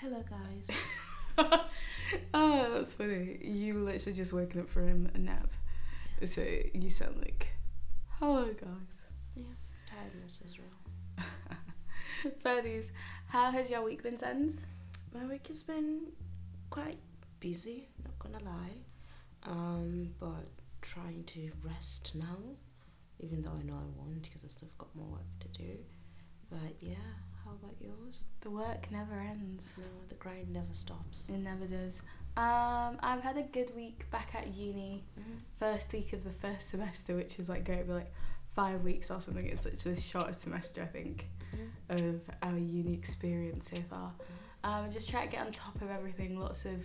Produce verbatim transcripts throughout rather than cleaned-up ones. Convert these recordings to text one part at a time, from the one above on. hello guys. Oh, that's funny. You literally just waking up from a nap. Yeah. So you sound like, hello guys. Yeah, tiredness is real. Birdies, how has your week been since? My week has been quite busy, not gonna lie. Um, but trying to rest now, even though I know I won't because I still got more work to do. But yeah, how about yours? The work never ends. No, the grind never stops. It never does. Um, I've had a good week back at uni. Mm-hmm. First week of the first semester, which is like going to be like five weeks or something. It's literally the shortest semester, I think, yeah, of our uni experience so far. Mm-hmm. Um, just try to get on top of everything. Lots of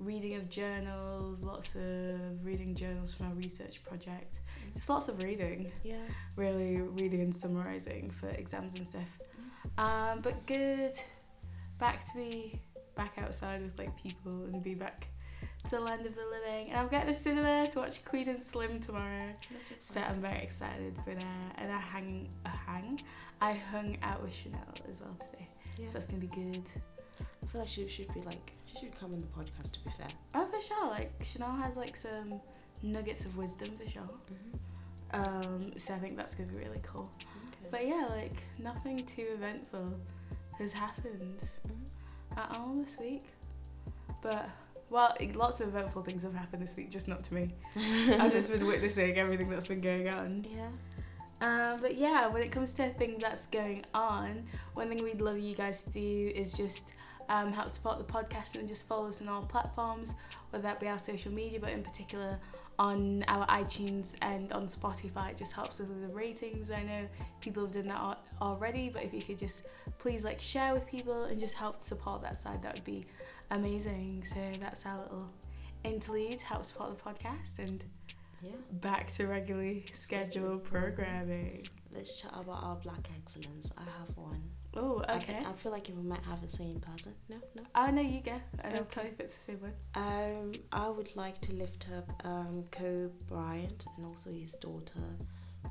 reading of journals, lots of reading journals from our research project. Just lots of reading. Yeah. Really reading and summarising for exams and stuff. Um, but good, back to be back outside with like people and be back to the land of the living. And I'm going to the cinema to watch Queen and Slim tomorrow. So I'm very excited for that. And I hang, I hang, I hung out with Chanel as well today. Yeah. So that's going to be good. I feel like she should be like, she should come on the podcast to be fair. Oh, for sure. Like Chanel has like some nuggets of wisdom for sure. Mm-hmm. Um, so I think that's going to be really cool. Okay. But yeah, like nothing too eventful has happened mm-hmm. at all this week. But, well, lots of eventful things have happened this week, just not to me. I've just been witnessing everything that's been going on. Yeah. Um, but yeah, when it comes to things that's going on, one thing we'd love you guys to do is just um, help support the podcast and just follow us on all platforms, whether that be our social media, but in particular on our iTunes and on Spotify. It just helps us with the ratings. I know people have done that already, but if you could just please like share with people and just help support that side, that would be amazing. So that's our little interlude, help support the podcast, and yeah, back to regularly scheduled programming. Let's chat about our black excellence. I have one. Oh, okay. I, th- I feel like you might have the same person. No, no. Oh, no, you go. I don't know if it's the same one. Um, I would like to lift up um Kobe Bryant and also his daughter,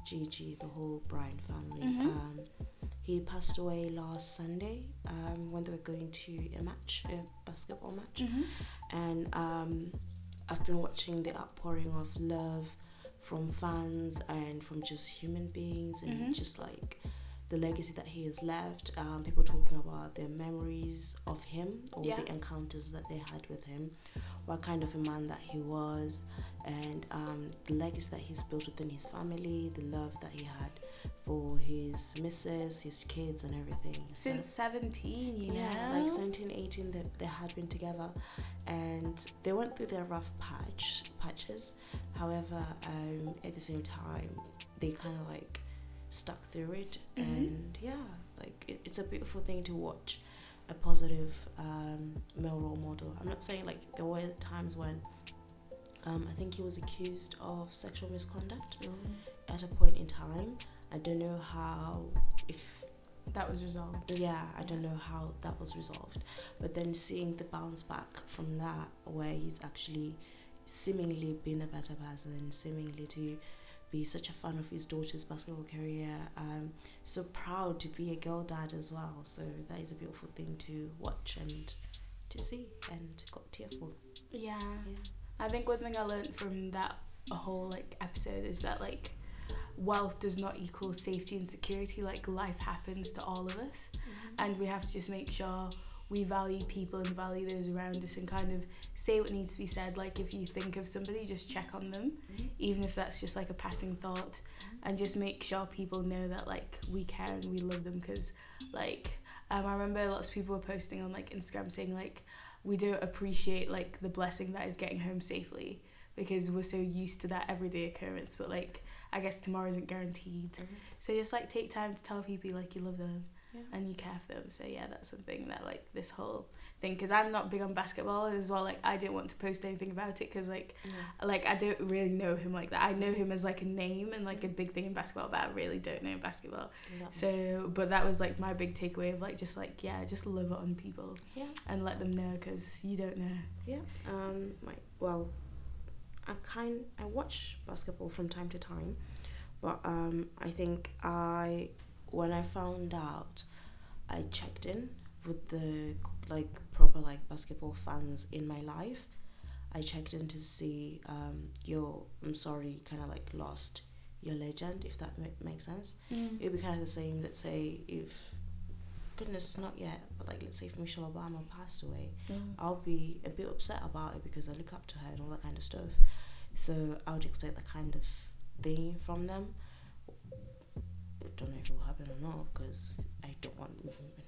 Gigi, the whole Bryant family. Mm-hmm. Um, he passed away last Sunday um when they were going to a match, a basketball match, mm-hmm. and um I've been watching the outpouring of love from fans and from just human beings and mm-hmm. just like the legacy that he has left, um, people talking about their memories of him or yeah. the encounters that they had with him, what kind of a man that he was, and um, the legacy that he's built within his family, the love that he had for his missus, his kids and everything. Since so, seventeen, you yeah, know? Yeah, like seventeen, eighteen, they, they had been together and they went through their rough patch patches. However, um, at the same time, they kind of like stuck through it mm-hmm. and yeah, like it, it's a beautiful thing to watch a positive um, male role model. I'm not saying like there were times when um, I think he was accused of sexual misconduct mm-hmm. at a point in time. I don't know how if that was resolved. Yeah, I don't know how that was resolved. But then seeing the bounce back from that, where he's actually seemingly been a better person, seemingly to be such a fan of his daughter's basketball career, um, so proud to be a girl dad as well. So that is a beautiful thing to watch and to see, and got tearful. Yeah. yeah. I think one thing I learned from that whole like episode is that like wealth does not equal safety and security. Like life happens to all of us mm-hmm. and we have to just make sure we value people and value those around us and kind of say what needs to be said. Like if you think of somebody, just check on them mm-hmm. even if that's just like a passing thought mm-hmm. and just make sure people know that like we care and we love them, because like um, I remember lots of people were posting on like Instagram saying like we don't appreciate like the blessing that is getting home safely because we're so used to that everyday occurrence, but like I guess tomorrow isn't guaranteed. Mm-hmm. So just like take time to tell people like you love them yeah. and you care for them. So yeah, that's something that like this whole thing, because I'm not big on basketball and as well like I didn't want to post anything about it because like yeah. like I don't really know him like that. I know him as like a name and like a big thing in basketball, but I really don't know basketball. No. So but that was like my big takeaway of like just like yeah just love it on people yeah. and let them know because you don't know. Yeah. Um. My, well. I kind I watch basketball from time to time, but um I think I when I found out I checked in with the like proper like basketball fans in my life, I checked in to see, um, yo, I'm sorry, kind of like lost your legend, if that ma- makes sense. Mm. It would be kind of the same, let's say, if, goodness, not yet, but like, let's say if Michelle Obama passed away, mm. I'll be a bit upset about it because I look up to her and all that kind of stuff. So I would expect that kind of thing from them. I don't know if it will happen or not because I don't want,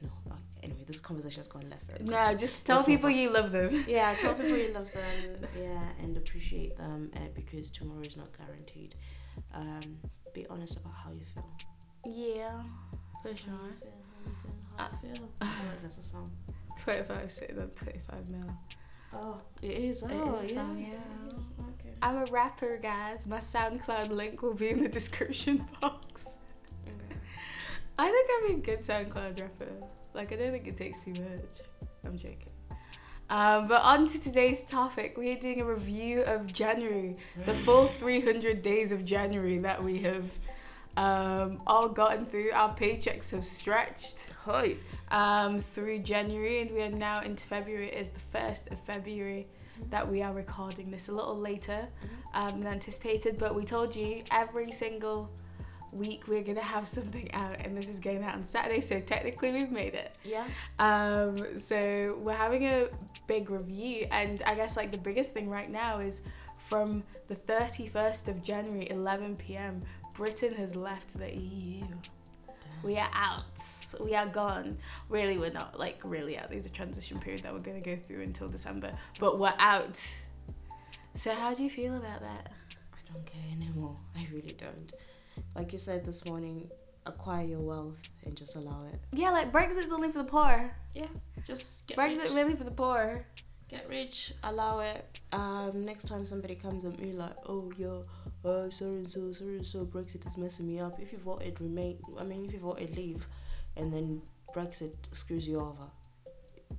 no, like, anyway, this conversation has gone left. No, nah, just tell it's people you love them. Yeah, tell people you love them, yeah, and appreciate them, uh, because tomorrow is not guaranteed. Um, be honest about how you feel. Yeah, for sure. How you feel, how you feel, how you feel. How you feel. I feel like that's a song. twenty-five sitting on twenty-five mil. Oh, it is, oh, it is, yeah. yeah. Okay. I'm a rapper, guys. My SoundCloud link will be in the description box. I think I'm a good SoundCloud rapper. Like, I don't think it takes too much. I'm joking. Um, but on to today's topic, we are doing a review of January. The full three hundred days of January that we have um, all gotten through. Our paychecks have stretched um, through January, and we are now into February. It is the first of February that we are recording this, a little later um, than anticipated. But we told you every single week we're gonna have something out, and this is going out on Saturday, so technically we've made it. Yeah. Um so we're having a big review, and I guess like the biggest thing right now is from the thirty-first of January, eleven p.m. Britain has left the E U. Damn. We are out, we are gone. Really, we're not like really out. There's a transition period that we're gonna go through until December, but we're out. So how do you feel about that? I don't care anymore. I really don't. Like you said this morning, acquire your wealth and just allow it. Yeah, like Brexit's only for the poor. Yeah, just get Brexit rich. Really for the poor. Get rich, allow it. Um, next time somebody comes at me like, oh, yo, uh, so-and-so, so-and-so, Brexit is messing me up. If you voted, remain. I mean, if you voted, leave. And then Brexit screws you over.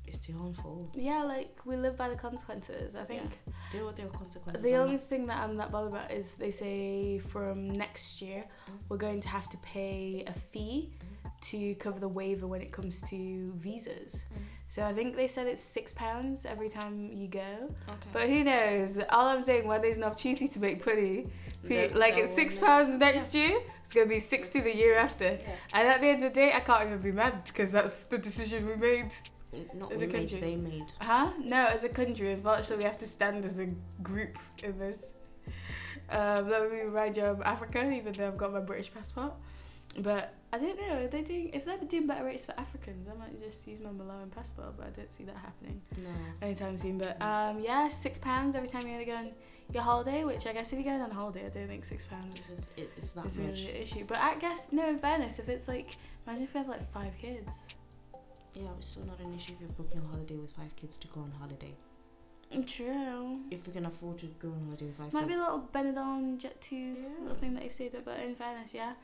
It's your own fault. Yeah, like, we live by the consequences, I think. Yeah. Deal with your consequences. The only thing that I'm not bothered about is they say from next year, mm-hmm. we're going to have to pay a fee mm-hmm. to cover the waiver when it comes to visas. Mm-hmm. So I think they said it's six pounds every time you go. Okay. But who knows? All I'm saying, when there's an opportunity to make money, no, like no, it's six no. pounds next yeah. year, it's gonna be sixty the year after. Yeah. And at the end of the day, I can't even be mad because that's the decision we made. Not as a country. They made. Huh? No, as a country, unfortunately, we have to stand as a group in this. Um, that would be my job, Africa, even though I've got my British passport. But I don't know. Are they doing? If they're doing better rates for Africans, I might just use my Malawian passport. But I don't see that happening no. anytime soon. But um, yeah, six pounds every time you're going to go on your holiday. Which I guess if you're going on holiday, I don't think six pounds it's just, it, it's not is much. Really an issue. But I guess no. In fairness, if it's like, imagine if you have like five kids. Yeah, it's still not an issue if you're booking a holiday with five kids to go on holiday. True. If we can afford to go on holiday with five Might kids. Might be a little Benidorm, Jet two, yeah. little thing that you've saved up, but in fairness, yeah.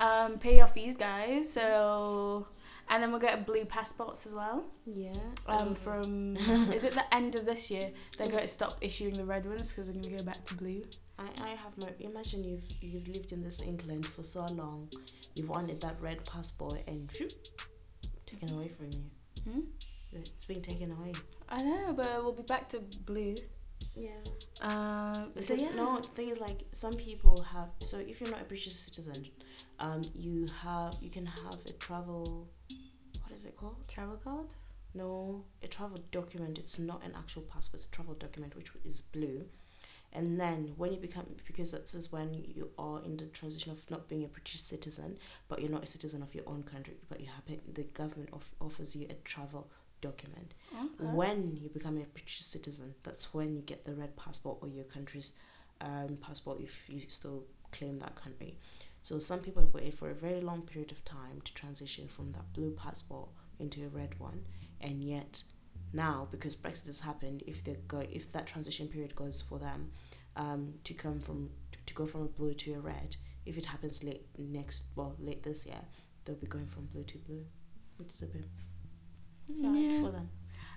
Um, pay your fees, guys, so... And then we'll get blue passports as well. Yeah. Um, from... is it the end of this year? They're going to stop issuing the red ones because we're going to go back to blue. I, I have no... Imagine you've, you've lived in this England for so long, you've wanted that red passport and... Shoop, taken away from you. Hmm? It's being taken away. I know, but we'll be back to blue. Yeah. Um. So yeah. No, the thing is, like, some people have. So if you're not a British citizen, um, you have you can have a travel. What is it called? Travel card? No, a travel document. It's not an actual passport. It's a travel document, which is blue. And then when you become, because this is when you are in the transition of not being a British citizen, but you're not a citizen of your own country, but you have it, the government of, offers you a travel document. Okay. When you become a British citizen, that's when you get the red passport or your country's um, passport if you still claim that country. So some people have waited for a very long period of time to transition from that blue passport into a red one, and yet... Now, because Brexit has happened, if they go, if that transition period goes for them, um, to come from to, to go from a blue to a red, if it happens late next, well, late this year, they'll be going from blue to blue, which is a bit sad yeah. for them.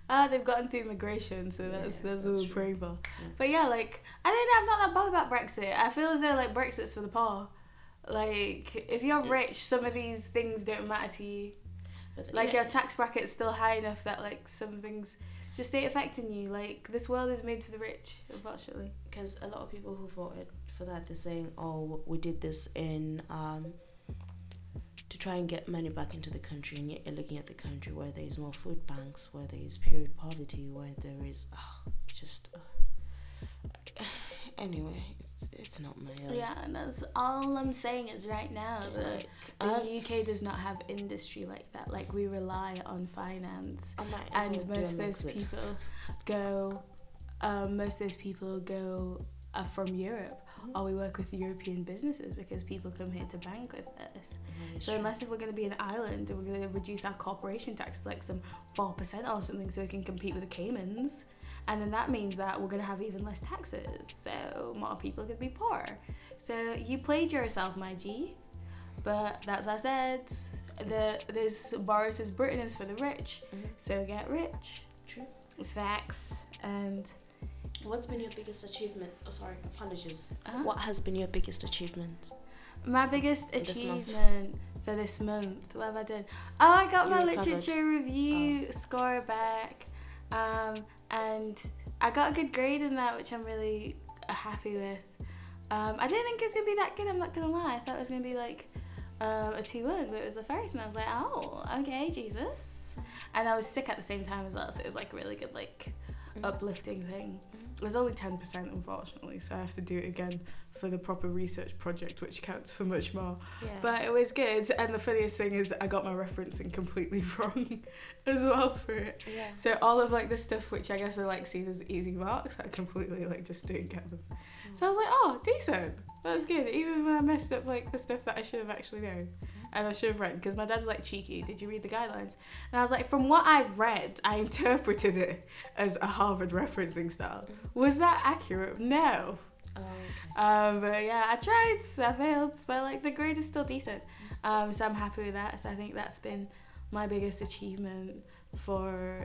Ah, uh, they've gotten through immigration, so that's yeah, that's, that's what we're praying for. Yeah. But yeah, like I don't know, I'm not that bothered about Brexit. I feel as though like Brexit's for the poor. Like if you're yeah. rich, some of these things don't matter to you. Like, yeah. Your tax bracket's still high enough that, like, some things just ain't affecting you. Like, this world is made for the rich, unfortunately. Because a lot of people who voted for that, they're saying, oh, we did this in um to try and get money back into the country. And yet you're looking at the country where there is no food banks, where there is pure poverty, where there is oh, just... Uh, anyway, it's, it's not my own. Yeah, and that's all I'm saying is right now that like, the uh, U K does not have industry like that. Like, we rely on finance. And well most of those Megxit. people go... Um, most of those people go... Are from Europe, or we work with European businesses because people come here to bank with us. Mm-hmm. So unless if we're going to be an island and we're going to reduce our corporation tax to like some four percent or something so we can compete with the Caymans, and then that means that we're going to have even less taxes, so more people could be poor. So you played yourself, my G, but that's what I said. The, this Boris's Britain is for the rich, mm-hmm. so get rich. True. Facts. And... What's been your biggest achievement? Oh, sorry, apologies. Uh-huh. What has been your biggest achievement? My biggest for achievement this for this month? What have I done? Oh, I got you my recovered. literature review oh. score back. Um, and I got a good grade in that, which I'm really happy with. Um, I didn't think it was going to be that good, I'm not going to lie. I thought it was going to be like um, a two one, but it was the first, and I was like, oh, okay, Jesus. And I was sick at the same time as well, so it was like really good, like... uplifting thing. It was only ten percent, unfortunately, so I have to do it again for the proper research project, which counts for much more. Yeah. But it was good, and the funniest thing is I got my referencing completely wrong as well for it. Yeah. So all of like the stuff which I guess I like seen as easy marks, I completely like just didn't get them. Mm. So I was like, oh, decent. That's good. Even when I messed up like the stuff that I should have actually known. And I should have read, because my dad's like, cheeky, did you read the guidelines? And I was like, from what I've read, I interpreted it as a Harvard referencing style. Was that accurate? No. Oh, okay. Um, but yeah, I tried, I failed, but like the grade is still decent. Um, so I'm happy with that. So I think that's been my biggest achievement for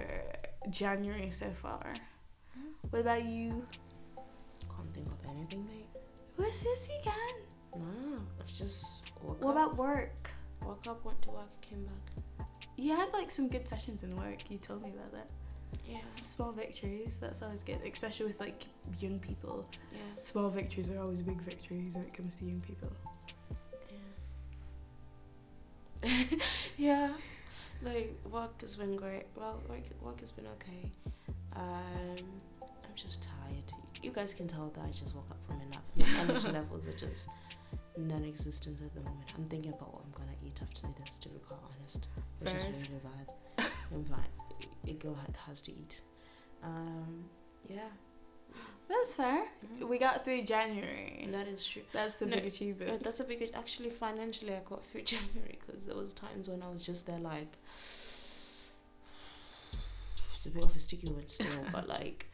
January so far. What about you? Can't think of anything, mate. What's this you can? No, I've just woke What up. about work? Woke up, went to work, came back. You had like some good sessions in work. You told me about that. Yeah. Some small victories. That's always good, especially with like young people. Yeah. Small victories are always big victories when it comes to young people. Yeah. Yeah. Like work has been great. Well, work work has been okay. Um, I'm just tired. You guys can tell that I just woke up from a nap. My energy levels are just non-existent at the moment. I'm thinking about what I'm gonna eat after this, to be quite honest, which First. is really bad. In fact, a girl has to eat. Um, yeah, that's fair. Mm-hmm. We got through January. That is true. That's a no, big achievement. Yeah, that's a big. Actually, financially, I got through January because there was times when I was just there like it's a bit of a sticky one still, but like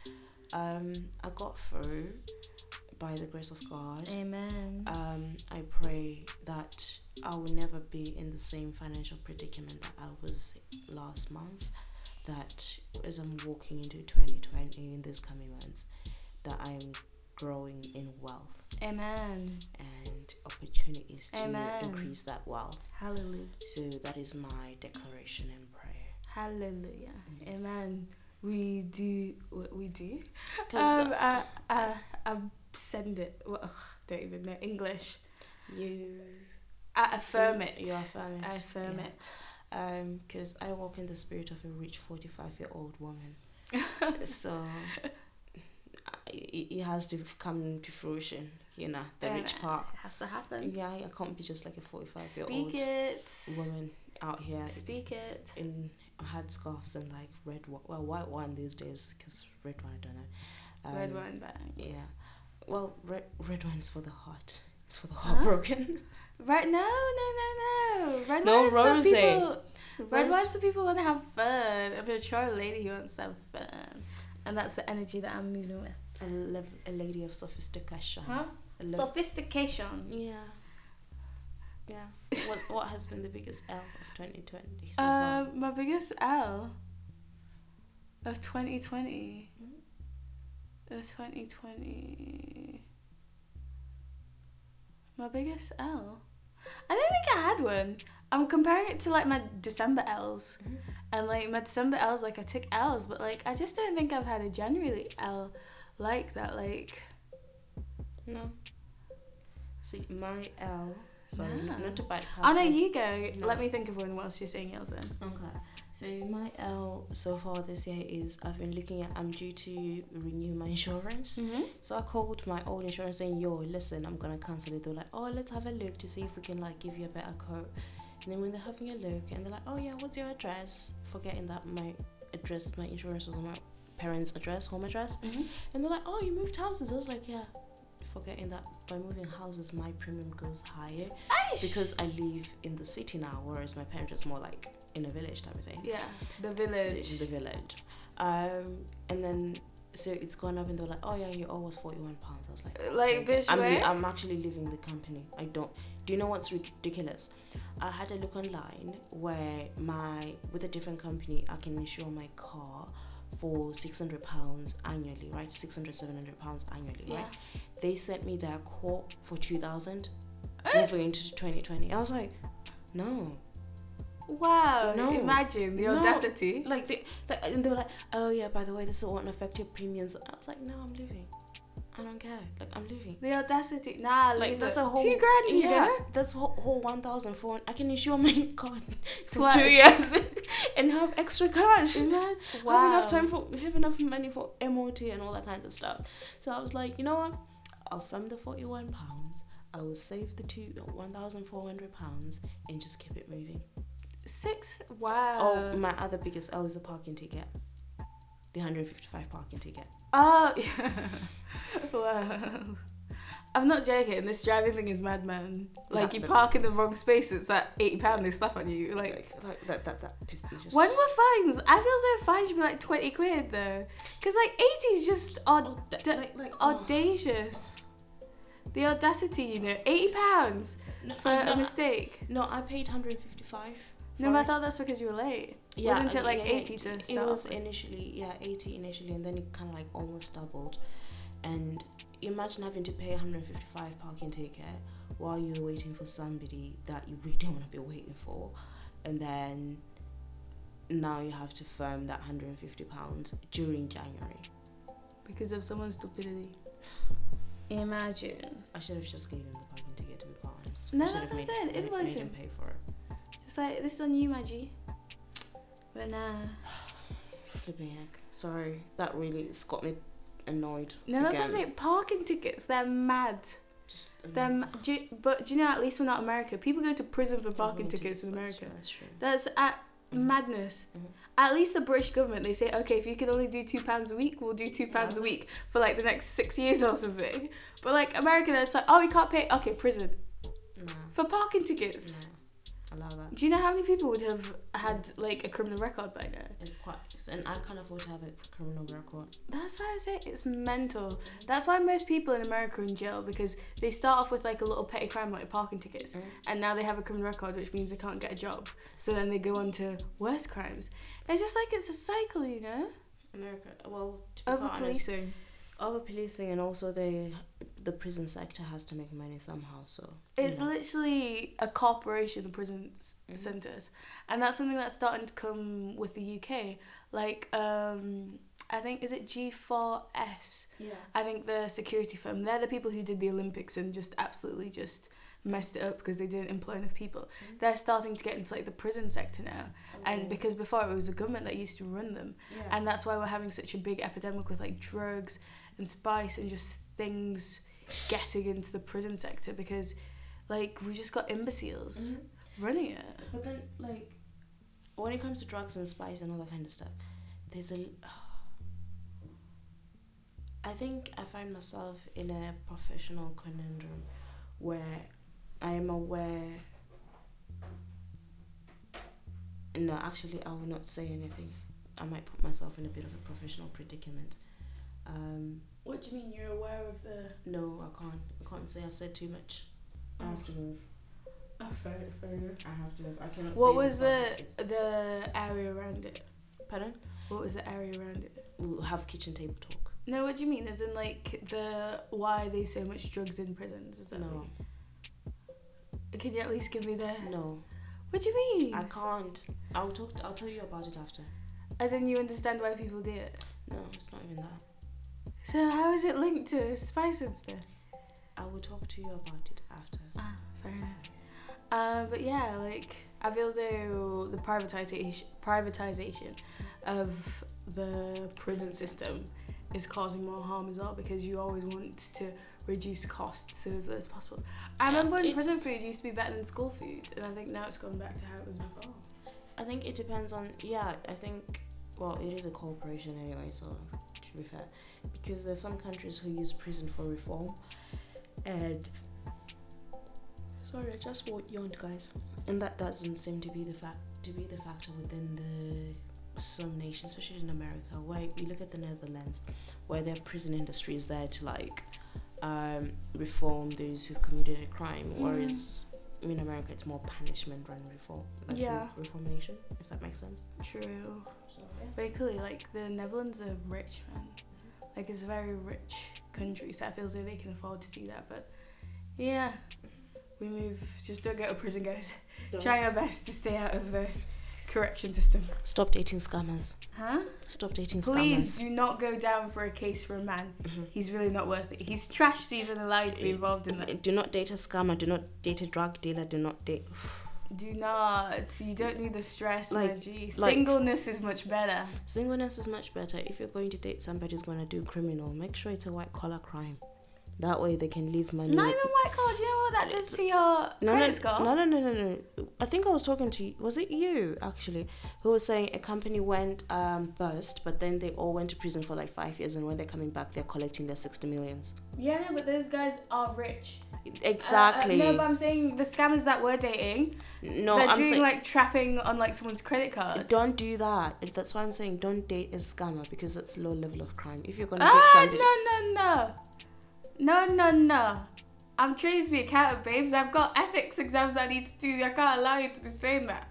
um, I got through. By the grace of God. Amen. Um, I pray that I will never be in the same financial predicament that I was last month. That as I'm walking into twenty twenty in these coming months, that I'm growing in wealth. Amen. And opportunities to Amen. increase that wealth. Hallelujah. So that is my declaration and prayer. Hallelujah. Yes. Amen. We do what we do. Um, I, I, I send it. Well, don't even know English. You. I affirm it. You affirm it. I affirm yeah. it. Um, because I walk in the spirit of a rich forty-five-year-old woman. So I, it has to come to fruition. You know, the yeah, rich part. It has to happen. Yeah, I can't be just like a forty-five-year-old woman out here. Speak it. In I had scarves and like red one, well white one these days because red one I don't know. Um, red wine bags. Yeah, well red red one's for the heart. It's for the heartbroken. Huh? Right? No, no, no, no. Red no, wine is Rose. for people. Rose. Red wine's for people who want to have fun. I'm a sure a lady who wants to have fun, and that's the energy that I'm moving with. A love, a lady of sophistication. Huh? Sophistication. Yeah. Yeah. What what has been the biggest L of twenty twenty? So uh, my biggest L of twenty twenty mm-hmm. of twenty twenty. My biggest L. I don't think I had one. I'm comparing it to, like, my December L's. Mm-hmm. And, like, my December L's, like, I took L's. But, like, I just don't think I've had a January L like that, like... No. See, my L... Sorry, yeah. Not a bad person. Oh, no, you go. No. Let me think of one whilst you're saying yours then. Okay. So, my L so far this year is I've been looking at, I'm due to renew my insurance. Mm-hmm. So, I called my old insurance saying, yo, listen, I'm going to cancel it. They're like, oh, let's have a look to see if we can, like, give you a better quote. And then when they're having a look and they're like, oh, yeah, what's your address? Forgetting that my address, my insurance was on my parents' address, home address. Mm-hmm. And they're like, oh, you moved houses. I was like, yeah. Forgetting that by moving houses, my premium goes higher. Aish. Because I live in the city now, whereas my parents are more like in a village type of thing. Yeah, the village. The, the village. Um, and then so it's gone up, and they're like, "Oh yeah, you owe us forty-one pounds." I was like, "Like bitch, I'm, I'm actually leaving the company. I don't. Do you know what's ridiculous? I had a look online where my with a different company, I can insure my car for six hundred pounds annually, right? six hundred, seven hundred pounds annually, yeah. Right? They sent me their quote for two thousand moving into twenty twenty. I was like, no. Wow. No. Imagine the no. audacity. Like, they, like, and they were like, oh yeah, by the way, this won't affect your premiums. I was like, no, I'm leaving. I don't care. Like, I'm leaving. The audacity. Nah, like, leave that's it. a whole... Two grand, you yeah, know? That's a whole, whole one thousand four hundred. I can insure my car for two years and have extra cash. Imagine. Wow. I have enough time for... have enough money for M O T and all that kind of stuff. So I was like, you know what? I'll fund the forty-one pounds. I will save the two one thousand four hundred pounds and just keep it moving. Six? Wow. Oh, my other biggest L is a parking ticket. The one hundred fifty-five parking ticket. Oh, yeah. Wow. I'm not joking. This driving thing is mad, man. Like, that, you park that, in the wrong space, it's like eighty pounds, they slap on you. Like, like, like that, that, that pissed me just... When were fines? I feel so fines should be like twenty quid, though. Because, like, eighty is just aud- oh, like, like, audacious. Oh. The audacity, you know. eighty pounds no, for no, a mistake. No, I paid one hundred fifty-five. No, but I thought that's because you were late. Yeah, wasn't it like yeah, eighty to start? It was initially, yeah, eighty initially, and then it kind of like almost doubled. And imagine having to pay one hundred fifty-five parking ticket while you're waiting for somebody that you really don't want to be waiting for, and then now you have to firm that one hundred fifty pounds during January because of someone's stupidity. Imagine. I should have just given the parking ticket to be honest. No, that's what I'm saying. It wasn't. Pay for it. Like, this is on you, Maggie. But nah. Flipping heck. Sorry. That really got me annoyed. No, that's what I'm saying. Parking tickets, they're mad. Just they're ma- do you, but do you know, at least we're not America. People go to prison for parking tickets in America. That's true. That's at mm-hmm. madness. Mm-hmm. At least the British government, they say, okay, if you can only do two pounds a week, we'll do two pounds yeah. a week for like the next six years or something. But like America, they're just like, oh, we can't pay. Okay, prison. Nah. For parking tickets. Nah. Allow that. Do you know how many people would have had like a criminal record by now? And, quite, and I can't afford to have a criminal record. That's why I say it's mental. That's why most people in America are in jail, because they start off with like a little petty crime like parking tickets, mm. and now they have a criminal record, which means they can't get a job. So then they go on to worse crimes. It's just like it's a cycle, you know. America, well, over policing, over policing, and also they. The prison sector has to make money somehow, so it's know. literally a corporation, the prison mm-hmm. centers, and that's something that's starting to come with the U K. Like, um, I think is it G four S? Yeah, I think the security firm. They're the people who did the Olympics and just absolutely just messed it up because they didn't employ enough people. Mm-hmm. They're starting to get into like the prison sector now, okay. and because before it was the government that used to run them, yeah. and that's why we're having such a big epidemic with like drugs and spice and just things. Getting into the prison sector because, like, we just got imbeciles mm-hmm. running it. But then, like, when it comes to drugs and spice and all that kind of stuff, there's a. Oh, I think I find myself in a professional conundrum where I am aware. No, actually, I will not say anything. I might put myself in a bit of a professional predicament. Um. What do you mean you're aware of the... No, I can't. I can't say I've said too much. I have to move. Oh, fair, fair enough. I have to move. I cannot say... What was the the area around it? Pardon? What was the area around it? We'll have kitchen table talk. No, what do you mean? As in, like, the... Why there's so much drugs in prisons? Is that no. Like, can you at least give me the... No. What do you mean? I can't. I'll talk. I'll tell you about it after. As in, you understand why people do it? No, it's not even that. So how is it linked to Spice Insta? I will talk to you about it after. Ah, fair enough. Uh, but yeah, like, I feel as though the privatization, privatization of the prison system is causing more harm as well, because you always want to reduce costs as low as possible. I remember when it, prison food used to be better than school food, and I think now it's gone back to how it was before. I think it depends on, yeah, I think, well, it is a corporation anyway, so to be fair, because there's some countries who use prison for reform, and sorry, I just yawned, guys. And that doesn't seem to be the fact to be the factor within the some nations, especially in America, where you look at the Netherlands, where their prison industry is there to like um, reform those who've committed a crime, mm. whereas in America it's more punishment than reform, like yeah, reformation, if that makes sense. True. So, yeah. Very clearly, like the Netherlands are rich, man. Mm-hmm. Like it's a very rich country, so I feel as though they can afford to do that. But yeah. We move, just don't go to prison, guys. Don't. Try our best to stay out of the correction system. Stop dating scammers. Huh? Stop dating Please scammers. Please do not go down for a case for a man. Mm-hmm. He's really not worth it. He's trash to even allow you to be involved in that. Do not date a scammer. Do not date a drug dealer. Do not date... Do not. You don't need the stress, like, energy. Like, singleness is much better. Singleness is much better. If you're going to date somebody who's going to do criminal, make sure it's a white-collar crime. That way they can leave money. Not even white collar. Do you know what that does to your no, credit no, score? No, no, no, no, no. I think I was talking to, was it you actually, who was saying a company went um, bust, but then they all went to prison for like five years, and when they're coming back, they're collecting their sixty millions. Yeah, no, but those guys are rich. Exactly. Uh, uh, no, but I'm saying the scammers that we're dating, no, they're I'm doing saying, like trapping on like someone's credit card. Don't do that. That's why I'm saying don't date a scammer, because that's low level of crime. If you're going to date ah, somebody... no, no, no. No, no, no. I'm training to be a accountant, babes. I've got ethics exams I need to do. I can't allow you to be saying that.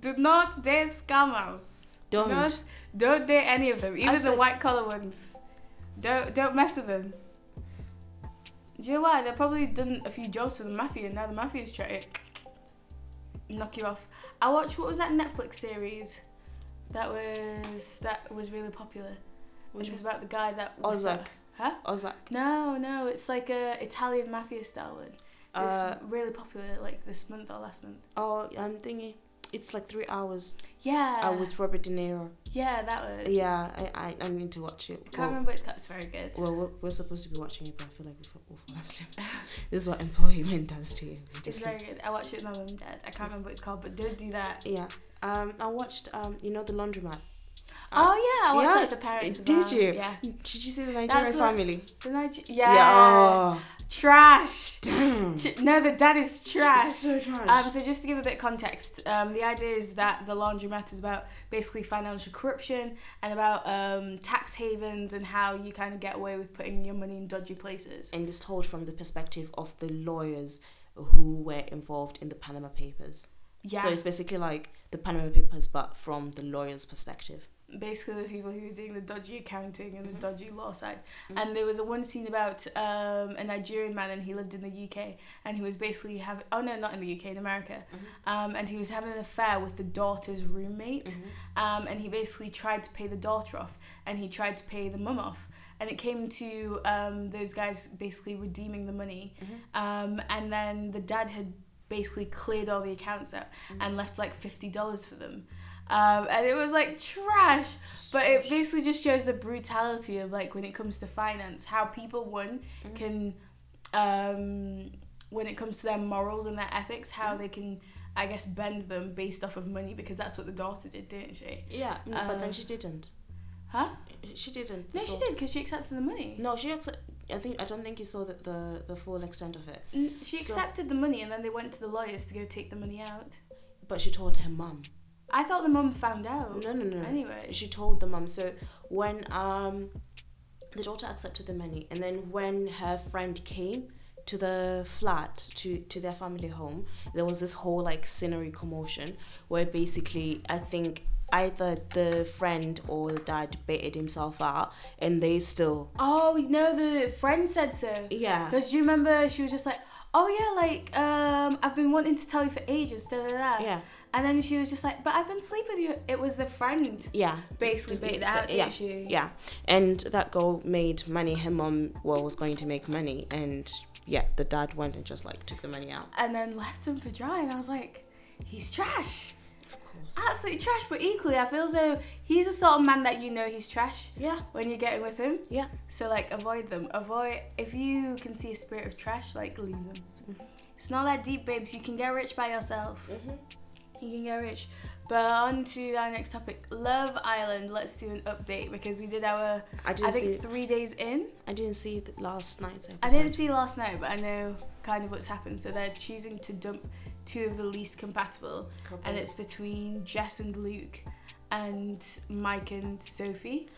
Do not date scammers. Don't. Do not, don't date any of them. Even I the said... white-collar ones. Don't don't mess with them. Do you know why? They've probably done a few jobs for the mafia, and now the mafia's trying to knock you off. I watched, what was that Netflix series that was that was really popular? Which was about the guy that was... Ozark. Huh? Ozark. No, no, it's like a Italian mafia style one. It's uh, really popular, like this month or last month. Oh, I'm thinking it's like three hours. Yeah. Uh, with Robert De Niro. Yeah, that one. Yeah, I, I, I need to watch it. Can't well, remember it's cut. It's very good. Well, we're, we're supposed to be watching it, but I feel like we're falling asleep. This is what employment does to you. It's, it's very good. I watched it with my mum and dad. I can't remember what it's called, but don't do that. Yeah. Um, I watched um, you know, The Laundromat. Uh, oh, yeah, I watched yeah. Like, the parents as Did well. you? Yeah. Did you see the Nigerian family? The Niger- yes. Yeah. Oh. Trash. Damn. Ch- no, the dad is trash. It's so trash. Um, so just to give a bit of context, um, the idea is that The Laundromat is about basically financial corruption and about um, tax havens and how you kind of get away with putting your money in dodgy places. And it's told from the perspective of the lawyers who were involved in the Panama Papers. Yeah. So it's basically like the Panama Papers, but from the lawyers' perspective. Basically the people who were doing the dodgy accounting and the mm-hmm. dodgy law side. Mm-hmm. And there was a one scene about um, a Nigerian man, and he lived in the U K, and he was basically having, oh no, not in the U K, in America, mm-hmm. um, and he was having an affair with the daughter's roommate, mm-hmm. um, and he basically tried to pay the daughter off, and he tried to pay the mum off. And it came to um, those guys basically redeeming the money, mm-hmm. um, and then the dad had basically cleared all the accounts out, mm-hmm. and left like fifty dollars for them. Um, and it was like trash, but it basically just shows the brutality of like when it comes to finance, how people one mm-hmm. can, um, when it comes to their morals and their ethics, how mm-hmm. they can, I guess, bend them based off of money, because that's what the daughter did, didn't she? Yeah, um, but then she didn't. Huh? She didn't. No, she did, because she accepted the money. No, she accepted. I think I don't think you saw the the, the full extent of it. N- she so, accepted the money, and then they went to the lawyers to go take the money out. But she told her mum. I thought the mum found out. No, no, no. Anyway. She told the mum. So when um, the daughter accepted the money, and then when her friend came to the flat, to, to their family home, there was this whole like scenery commotion where basically I think either the friend or the dad baited himself out, and they still... Oh, no, the friend said so. Yeah. Because you remember she was just like, oh yeah, like, um, I've been wanting to tell you for ages, da da da. Yeah. And then she was just like, but I've been sleeping with you. It was the friend. Yeah. Basically made that out, didn't she? Yeah. And that girl made money. Her mom, well, was going to make money. And yeah, the dad went and just like took the money out. And then left him for dry. And I was like, he's trash. Of course. Absolutely trash. But equally, I feel as though he's the sort of man that you know he's trash. Yeah. When you're getting with him. Yeah. So like, avoid them. Avoid, if you can see a spirit of trash, like, leave them. Mm-hmm. It's not that deep, babes. You can get rich by yourself. Mm-hmm. You can get rich. But on to our next topic, Love Island. Let's do an update because we did our, I, I think, three days in. I didn't see the last night's episode. I didn't see last night, but I know kind of what's happened. So they're choosing to dump two of the least compatible couples. And it's between Jess and Luke and Mike and Sophie.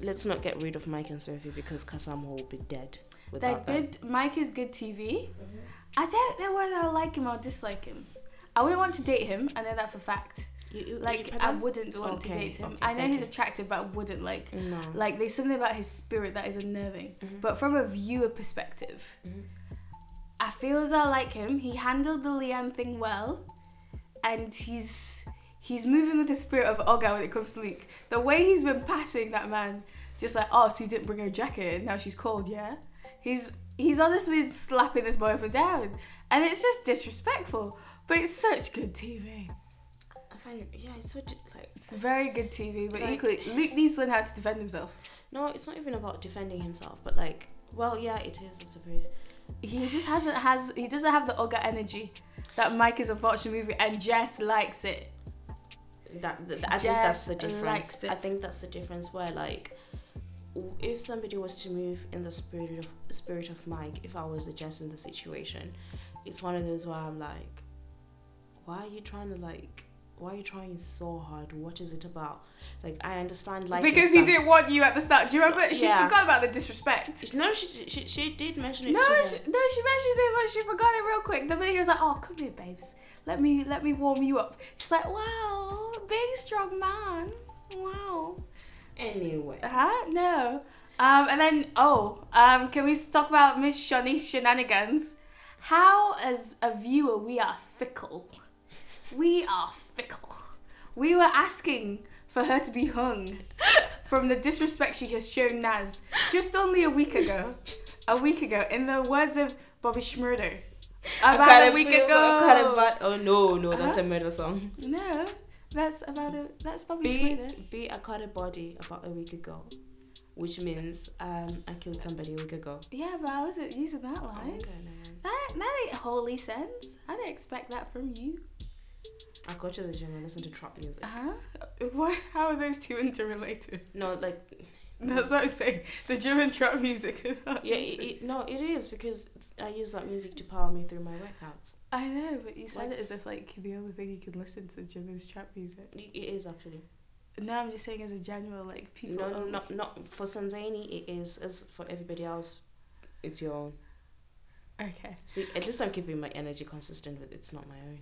Let's not get rid of Mike and Sophie because Kasama will be dead without them. They're good. Mike is good T V. Mm-hmm. I don't know whether I like him or dislike him. I wouldn't want to date him. I know that for a fact. You, you, like, you I wouldn't want okay, to date him. Okay, I know he's attractive, but I wouldn't. Like, no. Like, there's something about his spirit that is unnerving. Mm-hmm. But from a viewer perspective, mm-hmm. I feel as I like him. He handled the Leanne thing well. And he's he's moving with the spirit of Oga when it comes to Luke. The way he's been patting that man, just like, oh, so you didn't bring her jacket and now she's cold, yeah? He's, he's honestly slapping this boy up and down. And it's just disrespectful. But it's such good T V. I find it, yeah, it's such like it's very good T V. But like, equally, Luke needs to learn how to defend himself. No, it's not even about defending himself. But like, well, yeah, it is, I suppose. He just hasn't has he doesn't have the ogre energy that Mike is a fortune movie, and Jess likes it. That, that I Jess think that's the difference. I think that's the difference where like, if somebody was to move in the spirit of spirit of Mike, if I was the Jess in the situation, it's one of those where I'm like, why are you trying to like? Why are you trying so hard? What is it about? Like, I understand, like, because he didn't want you at the start. Do you remember? She yeah. forgot about the disrespect. No, she she, she did mention it. No, she, no, she mentioned it, but she forgot it real quick. The minute he was like, "Oh, come here, babes. Let me let me warm you up." She's like, "Wow, big strong man. Wow." Anyway. Huh? No. Um, and then oh, um, can we talk about Miss Shawnee's shenanigans? How, as a viewer, we are fickle. We are fickle. We were asking for her to be hung from the disrespect she has shown Naz just only a week ago. A week ago, in the words of Bobby Schmurder. About a week ago. About, oh no, no, that's uh-huh. a murder song. No, that's about a, that's Bobby be, Schmurder. Be I caught a body about a week ago, which means um, I killed somebody a week ago. Yeah, but I wasn't using that line. Okay, no. That that ain't holy sense. I didn't expect that from you. I go to the gym and listen to trap music. Uh-huh. Why? How are those two interrelated? No, like... That's what I'm saying. The gym and trap music. Is that yeah, it, it, no, it is because I use that music to power me through my workouts. I know, but you said like, it as if, like, the only thing you can listen to the gym is trap music. It is, actually. No, I'm just saying as a general, like, people... No, no, not, not for Sanzani, it is. As for everybody else, it's your own. Okay. See, at least I'm keeping my energy consistent with it's not my own.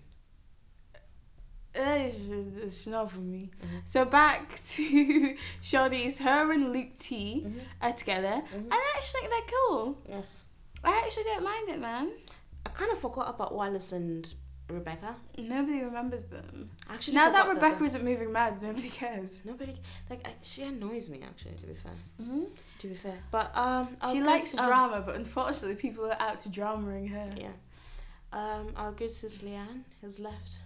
It's, it's not for me. Mm-hmm. So back to Shawnee's. Her and Luke T mm-hmm. are together, mm-hmm. and I actually think they're cool. Yes, I actually don't mind it, man. I kind of forgot about Wallace and Rebecca. Nobody remembers them. Actually, now that Rebecca isn't moving mad, nobody cares. Nobody like I, she annoys me. Actually, to be fair. Mm-hmm. To be fair, but um, she good, likes um, drama, but unfortunately, people are out to dramaing her. Yeah. Um, our good sis Leanne has left.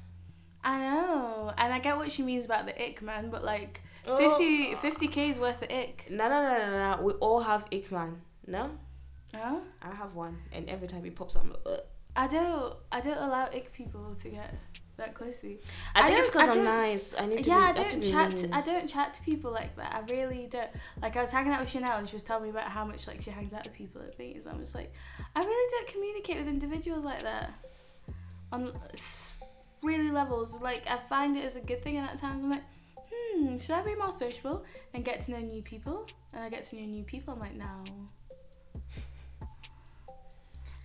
I know, and I get what she means about the ick, man, but like fifty, oh. fifty k's worth of ick. No, no, no, no, no, we all have ick, man. No? Oh? I have one, and every time it pops up, I'm like, ugh. I don't, I don't allow ick people to get that closely. I, I think it's because I'm nice. I need to yeah, be, I don't chat. To, I don't chat to people like that. I really don't. Like, I was hanging out with Chanel, and she was telling me about how much like she hangs out with people and things. I'm just like, I really don't communicate with individuals like that. On. Really levels, like I find it as a good thing, and at times I'm like, hmm, should I be more sociable and get to know new people? And I get to know new people, I'm like, no.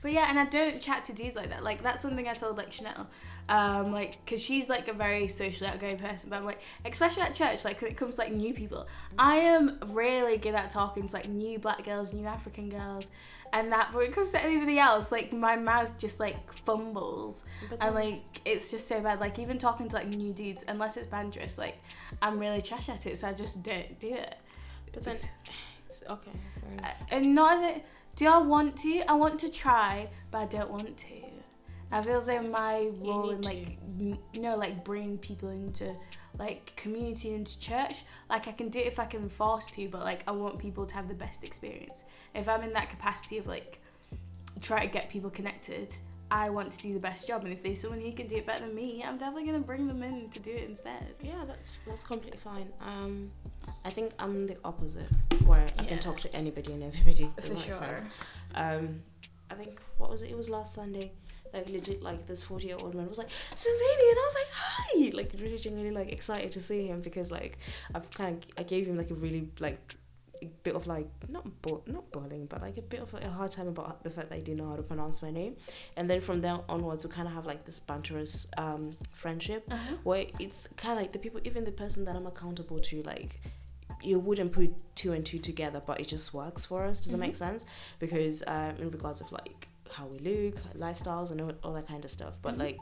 But yeah, and I don't chat to D's like that. Like, that's one thing I told, like, Chanel. Um, like, because she's, like, a very socially outgoing person. But I'm like, especially at church, like, when it comes to, like, new people. I am really good at talking to, like, new black girls, new African girls. And that, but when it comes to anybody else, like, my mouth just, like, fumbles. Then, and, like, it's just so bad. Like, even talking to, like, new dudes, unless it's banterous, like, I'm really trash at it, so I just don't do it. But then, it's, okay, sorry. Uh, and not as it, do I want to? I want to try, but I don't want to. I feel as though my role in, like, m- you know, like, bringing people into, like, community, into church, like, I can do it if I can force to, but, like, I want people to have the best experience. If I'm in that capacity of, like, try to get people connected, I want to do the best job, and if there's someone who can do it better than me, I'm definitely going to bring them in to do it instead. Yeah, that's that's completely fine. Um, I think I'm the opposite, where yeah. I can talk to anybody and everybody. For sure. Sense. Um, I think, what was it? It was last Sunday. Like, legit, like, this forty-year-old man was like, Sinzini, and I was like, hi! Like, really genuinely, like, excited to see him because, like, I've kind of, I gave him, like, a really, like, a bit of, like, not bo- not bullying, but, like, a bit of like, a hard time about the fact that I didn't know how to pronounce my name. And then from then onwards, we kind of have, like, this banterous um, friendship uh-huh. where it's kind of, like, the people, even the person that I'm accountable to, like, you wouldn't put two and two together, but it just works for us. Does mm-hmm. that make sense? Because um, in regards of, like, how we look, lifestyles, and all, all that kind of stuff. But mm-hmm. like,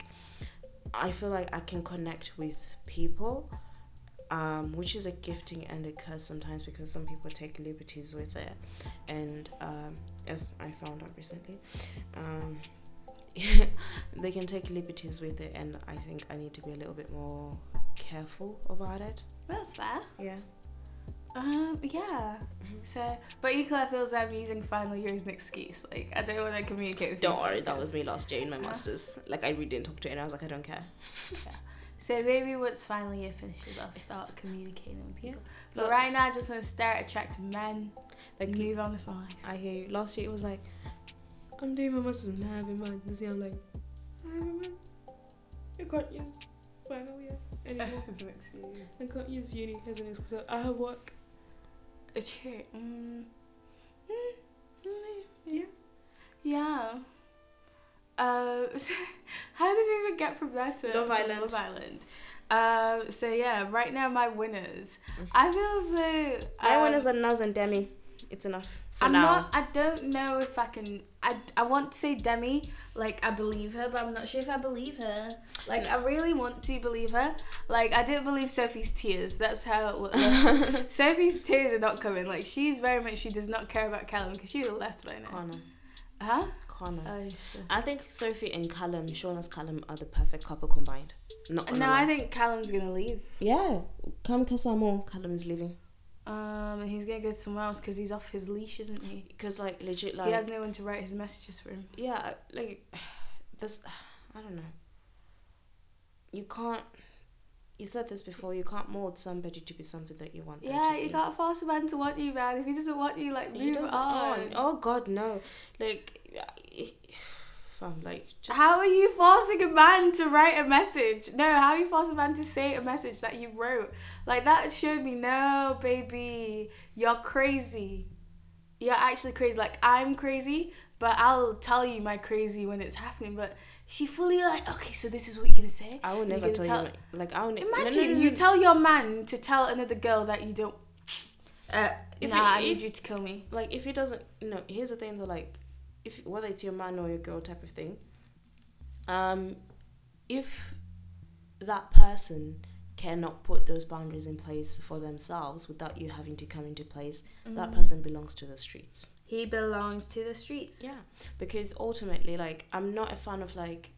I feel like I can connect with people, um, which is a gifting and a curse sometimes because some people take liberties with it. And um, as I found out recently, um, they can take liberties with it, and I think I need to be a little bit more careful about it. That's fair. Yeah. Um, yeah. So, but equally, I feel as I'm using final year as an excuse. Like, I don't want to communicate with don't you. Don't worry, that was me last year in my uh, master's. Like, I really didn't talk to anyone. I was like, I don't care. Yeah. So maybe once final year finishes, I'll start communicating with people. But, but right now, I just want to stare at attractive men. Like, move on with life. I hear you. Last year, it was like, I'm doing my master's and I have in mind. This year, I'm like, I have in mind. You can't use final year anymore. As an excuse. I can't use uni as an excuse. I have work. True. Mm. Mm. Yeah. Yeah. Uh, so how did we even get from that to Love Island? Love Island. Uh, so yeah, right now my winners. Mm-hmm. I feel as though my um, winners are Naz and Demi. It's enough. For I'm now. not. I don't know if I can. I, I want to say Demi. Like, I believe her, but I'm not sure if I believe her. Like, I really want to believe her. Like, I didn't believe Sophie's tears. That's how it was. Sophie's tears are not coming. Like, she's very much, she does not care about Callum because she would have left by now. Connor. Huh? Connor. Oh, sure. I think Sophie and Callum, Shauna's Callum, are the perfect couple combined. Not No, lie. I think Callum's going to leave. Yeah. Come Kasamo. Callum is leaving. Um, and he's gonna go to somewhere else because he's off his leash, isn't he? Because, like, legit, like, he has no one to write his messages for him. Yeah, like, this, I don't know. You can't. You said this before. You can't mold somebody to be something that you want them yeah, to be. You can't force a man to want you, man. If he doesn't want you, like, move on. on. Oh God, no! Like, fam, like. Just... How are you forcing a man to write a message? No, how are you forcing a man to say a message that you wrote? Like, that showed me, no, baby, you're crazy. You're actually crazy. Like, I'm crazy, but I'll tell you my crazy when it's happening. But she fully, like, okay, so this is what you're gonna say. I will never tell, tell you. My, like, I will. Ne- Imagine no, no, no, no. you tell your man to tell another girl that you don't. Uh, if nah, he, I need if, you to kill me. Like, if he doesn't, no. Here's the thing, though, like. If whether it's your man or your girl type of thing, um, if that person cannot put those boundaries in place for themselves without you having to come into place, mm-hmm. that person belongs to the streets. He belongs to the streets. Yeah, because ultimately, like, I'm not a fan of, like,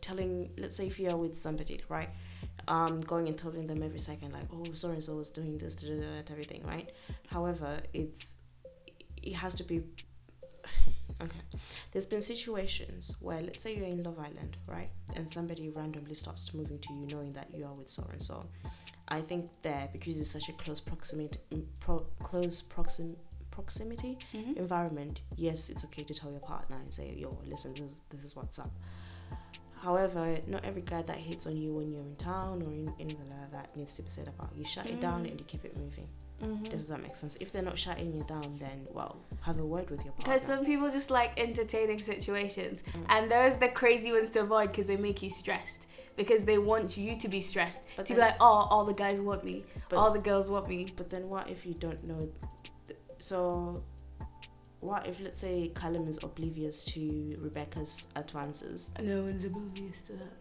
telling, let's say if you're with somebody, right, um, going and telling them every second, like, oh, so-and-so is doing this, da da da, everything, right? However, it's, it has to be... Okay, there's been situations where, let's say you're in Love Island, right, and somebody randomly starts moving to you knowing that you are with so and so. I think there, because it's such a close proximity pro, close proxim, proximity mm-hmm. environment, yes, it's okay to tell your partner and say, yo, listen, this, this is what's up. However, not every guy that hits on you when you're in town or in anything like that needs to be said about. You shut mm. it down and you keep it moving. Mm-hmm. Does that make sense? If they're not shutting you down, then, well, have a word with your partner. Because some people just like entertaining situations. Mm. And those are the crazy ones to avoid because they make you stressed. Because they want you to be stressed. But to then, be like, oh, all the guys want me. But, all the girls want me. But then what if you don't know? Th- so... What if, let's say, Callum is oblivious to Rebecca's advances? No one's oblivious to that.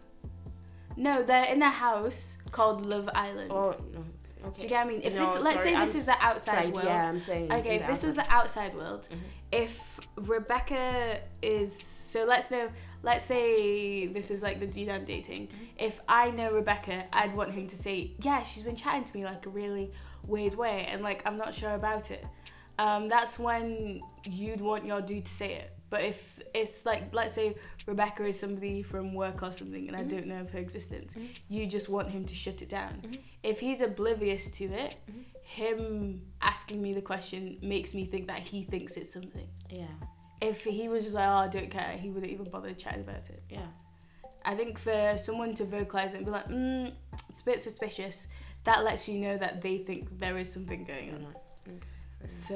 No, they're in a house called Love Island. Oh, no. Okay. Do you get what I mean? If no, this, sorry, let's say I'm this is the outside side, world. Yeah, I'm saying. Okay, if this outside. was the outside world, mm-hmm. if Rebecca is, so let's know, let's say this is like the dude I'm dating. Mm-hmm. If I know Rebecca, I'd want him to say, yeah, she's been chatting to me like a really weird way, and like I'm not sure about it. Um, that's when you'd want your dude to say it. But if it's like, let's say Rebecca is somebody from work or something and mm-hmm. I don't know of her existence, mm-hmm. you just want him to shut it down. Mm-hmm. If he's oblivious to it, mm-hmm. him asking me the question makes me think that he thinks it's something. Yeah. If he was just like, oh, I don't care, he wouldn't even bother chatting about it. Yeah. I think for someone to vocalise it and be like, mm, it's a bit suspicious, that lets you know that they think there is something going on. Mm-hmm. So,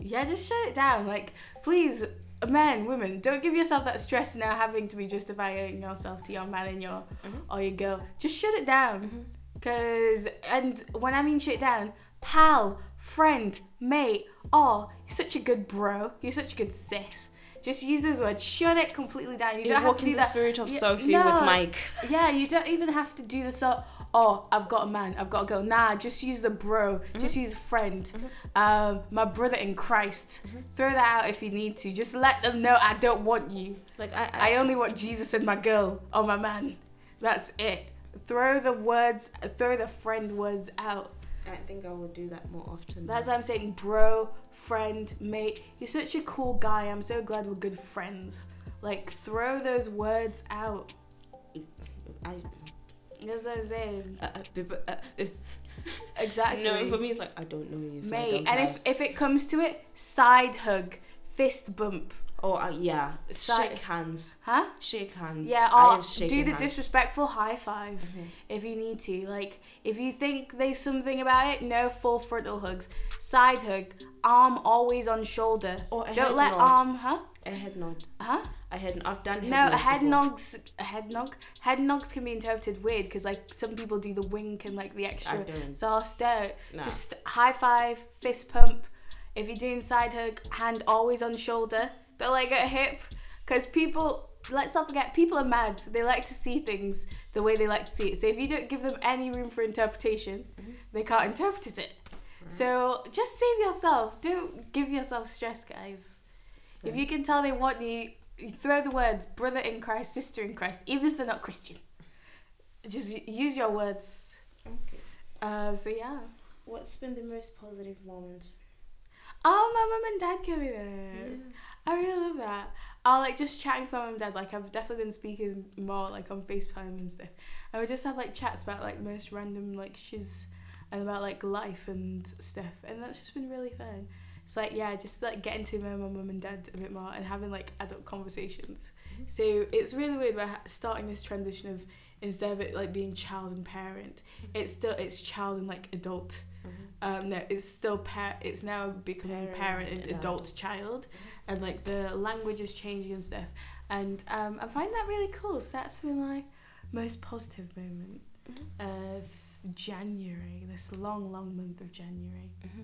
yeah, just shut it down. Like, please, men, women, don't give yourself that stress now having to be justifying yourself to your man and your mm-hmm. or your girl. Just shut it down. Because, mm-hmm. and when I mean shut it down, pal, friend, mate, oh, you're such a good bro, you're such a good sis. Just use those words. Shut it completely down. You, you don't have to do that. You're walking the spirit of yeah, Sophie no, with Mike. Yeah, you don't even have to do the sort. Oh, I've got a man. I've got a girl. Nah, just use the bro. Mm-hmm. Just use friend. Mm-hmm. Um, my brother in Christ. Mm-hmm. Throw that out if you need to. Just let them know I don't want you. Like I, I, I only want Jesus and my girl or my man. That's it. Throw the words. Throw the friend words out. I think I will do that more often. That's why I'm saying bro, friend, mate. You're such a cool guy. I'm so glad we're good friends. Like, throw those words out. I... That's what I'm saying. Uh, uh, uh, exactly. No, for me it's like, I don't know you. So mate, and if, if it comes to it, side hug, fist bump. Oh, uh, yeah. Side... Shake hands. Huh? Shake hands. Yeah, or do the hands. Disrespectful high five mm-hmm. if you need to. Like, if you think there's something about it, no full frontal hugs. Side hug, arm always on shoulder. Or a Don't head let nod. arm, huh? A head nod. Huh? I had, I've done head no, nods head before. Nogs, a head nog? Head nogs can be interpreted weird because, like, some people do the wink and, like, the extra sauce out. Nah. Just high five, fist pump. If you're doing side hug, hand always on shoulder. Don't like a hip, because people, let's not forget, people are mad. They like to see things the way they like to see it. So if you don't give them any room for interpretation, mm-hmm. they can't interpret it. Right. So just save yourself. Don't give yourself stress, guys. Right. If you can tell they want you, you throw the words brother in Christ, sister in Christ, even if they're not Christian. Just use your words. Okay. Uh, so yeah. What's been the most positive moment? Oh, my mum and dad coming there. Yeah. I really love that. I'll like just chatting to my mum and dad. Like, I've definitely been speaking more like on FaceTime and stuff. I would just have like chats about like most random like shiz and about like life and stuff. And that's just been really fun. It's like, yeah, just like getting to know my mum and dad a bit more and having like adult conversations. Mm-hmm. So it's really weird we're starting this transition of instead of it like being child and parent, mm-hmm. it's still it's child and like adult. Mm-hmm. Um, no, it's still par- it's now becoming parent, parent and adult, adult child. Mm-hmm. And like the language is changing and stuff, and um, I find that really cool. So that's been like most positive moment mm-hmm. of January, this long, long month of January. Mm-hmm.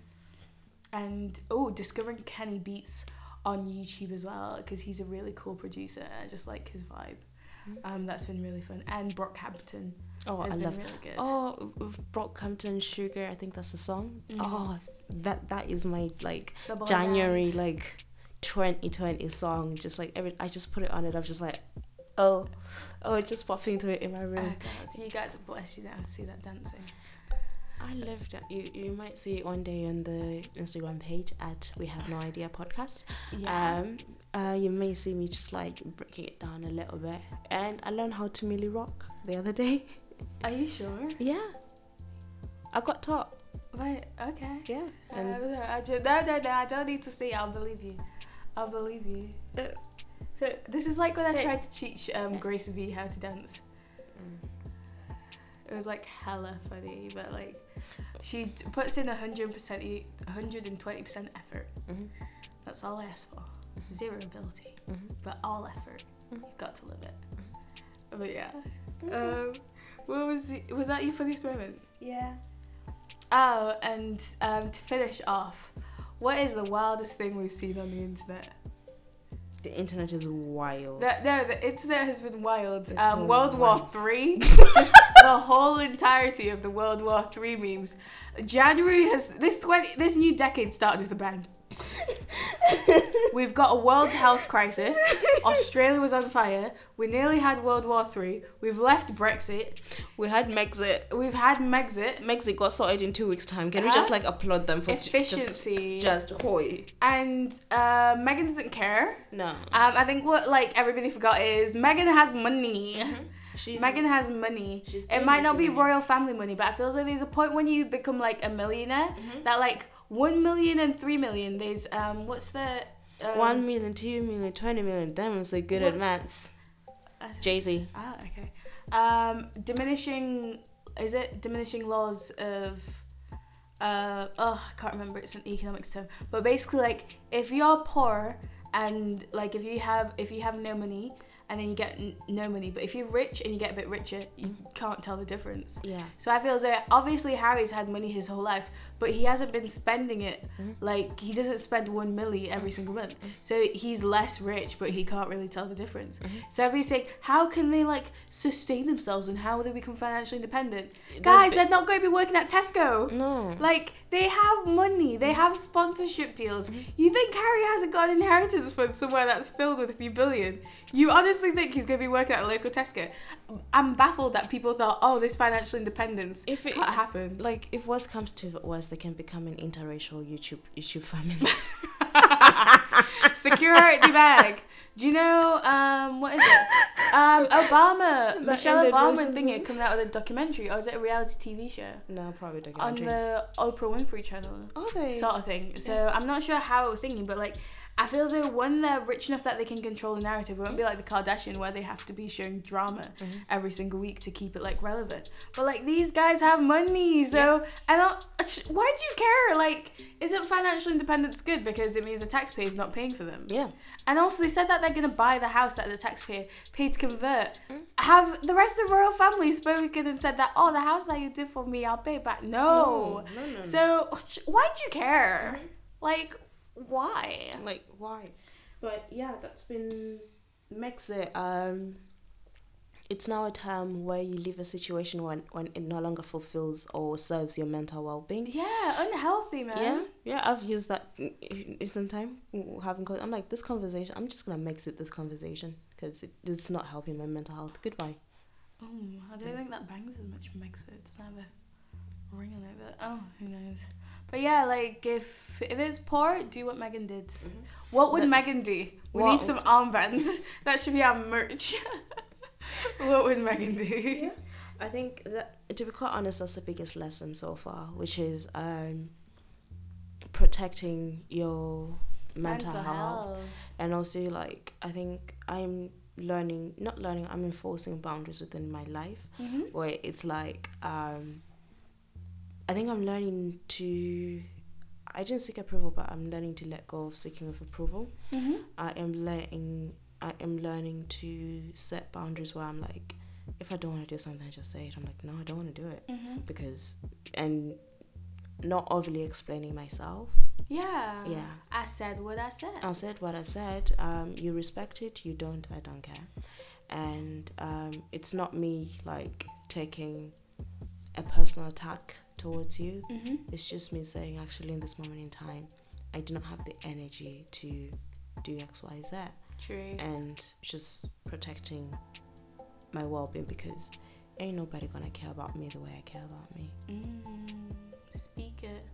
And oh, discovering Kenny Beats on YouTube as well because he's a really cool producer. I just like his vibe. Mm-hmm. Um, that's been really fun. And Brock Hampton. Oh, I love. Really good. Oh, Brock Hampton, Sugar. I think that's the song. Mm-hmm. Oh, that that is my like January band. Like. twenty twenty song, just like every I just put it on and I'm just like oh oh it's just popping to it in my room. Oh, you guys, bless you now to see that dancing. I love that. You you might see it one day on the Instagram page at We Have No Idea Podcast. Yeah. Um uh you may see me just like breaking it down a little bit, and I learned how to Millie rock the other day. Are you sure? Yeah, I got taught. Right, okay. Yeah. Uh, no, no, no, I don't need to see. I'll believe you. I'll believe you. Uh, Look. This is like when I tried to teach um, Grace V how to dance. Mm. It was like hella funny, but like she puts in one hundred percent, one hundred twenty percent effort. Mm-hmm. That's all I ask for. Mm-hmm. Zero ability, mm-hmm. but all effort. Mm-hmm. You've got to live it. Mm-hmm. But yeah. Mm-hmm. Um, what was the, was that your funniest moment? Yeah. Oh, and um, to finish off, what is the wildest thing we've seen on the internet? The internet is wild. The, no, the internet has been wild. Um, World wild. War Three, just the whole entirety of the World War Three memes. January has this twenty this new decade started with a bang. We've got a world health crisis. Australia was on fire. We nearly had World War Three. We've left Brexit. We had Megxit. We've had Megxit. Megxit got sorted in two weeks' time. Can uh-huh. we just like applaud them for efficiency? Ju- just, just hoy. And uh, Meghan doesn't care. No. Um, I think what like everybody forgot is Meghan has money. Mm-hmm. She's Meghan has money. She's it might not be money. Royal family money, but I feel as though there's a point when you become like a millionaire mm-hmm. that like. one million and three million, there's, um, what's the... Um, one million, two million, twenty million, damn, I'm so good at maths. Jay-Z. Ah, okay. Um, diminishing, is it? Diminishing laws of, uh, oh, I can't remember, it's an economics term. But basically, like, if you're poor and, like, if you have, if you have no money... and then you get n- no money. But if you're rich and you get a bit richer, you can't tell the difference. Yeah. So I feel as though, obviously, Harry's had money his whole life, but he hasn't been spending it. Mm-hmm. Like, he doesn't spend one milli every single month. Mm-hmm. So he's less rich, but he can't really tell the difference. Mm-hmm. So everybody's saying, how can they, like, sustain themselves and how will they become financially independent? They're Guys, bit- they're not going to be working at Tesco. No. Like, they have money. They mm-hmm. have sponsorship deals. Mm-hmm. You think Harry hasn't got an inheritance fund somewhere that's filled with a few billion? You honestly think he's going to be working at a local Tesco. I'm baffled that people thought, oh, this financial independence if it, can't happen. Like, if worse comes to worse, they can become an interracial YouTube YouTube family. Secure it in your bag. Do you know, um, what is it? Um, Obama, Michelle Obama and thingy coming out with a documentary, or is it a reality T V show? No, probably documentary. On the Oprah Winfrey channel. Are they? Sort of thing. So yeah. I'm not sure how it was thinking, but like, I feel as though when they're rich enough that they can control the narrative, it won't be like the Kardashian where they have to be showing drama mm-hmm. every single week to keep it like relevant. But like these guys have money, so yeah. and I'll, why do you care? Like, isn't financial independence good because it means the taxpayer is not paying for them? Yeah. And also they said that they're gonna buy the house that the taxpayer paid to convert. Mm-hmm. Have the rest of the royal family spoken and said that, oh, the house that you did for me, I'll pay back? No. No, no, no. So why do you care? Mm-hmm. Like. Why? Like, why? But yeah, that's been Megxit. Um, it's now a time where you leave a situation when, when it no longer fulfills or serves your mental well-being. Yeah, unhealthy, man. Yeah, yeah. I've used that sometime. Having, I'm like, this conversation, I'm just going to Megxit this conversation because it, it's not helping my mental health. Goodbye. Oh, I don't think that bangs as much Megxit. Does that have a ring on it? But, oh, who knows? But yeah, like, if if it's poor, do what Meghan did. Mm-hmm. What would but, Meghan do? We what? Need some armbands. That should be our merch. What would Meghan do? Yeah. I think that, to be quite honest, that's the biggest lesson so far, which is um, protecting your mental, mental health. health. And also, like, I think I'm learning, not learning, I'm enforcing boundaries within my life, mm-hmm. where it's like... Um, I think I'm learning to, I didn't seek approval, but I'm learning to let go of seeking of approval. Mm-hmm. I am letting, I am learning to set boundaries where I'm like, if I don't want to do something, I just say it. I'm like, no, I don't want to do it. Mm-hmm. Because, and not overly explaining myself. Yeah. Yeah. I said what I said. I said what I said. Um, you respect it. You don't, I don't care. And um, it's not me, like, taking a personal attack towards you. Mm-hmm. It's just me saying, actually, in this moment in time, I do not have the energy to do X, Y, Z. True. And just protecting my well-being because ain't nobody gonna care about me the way I care about me. Mm, speak it.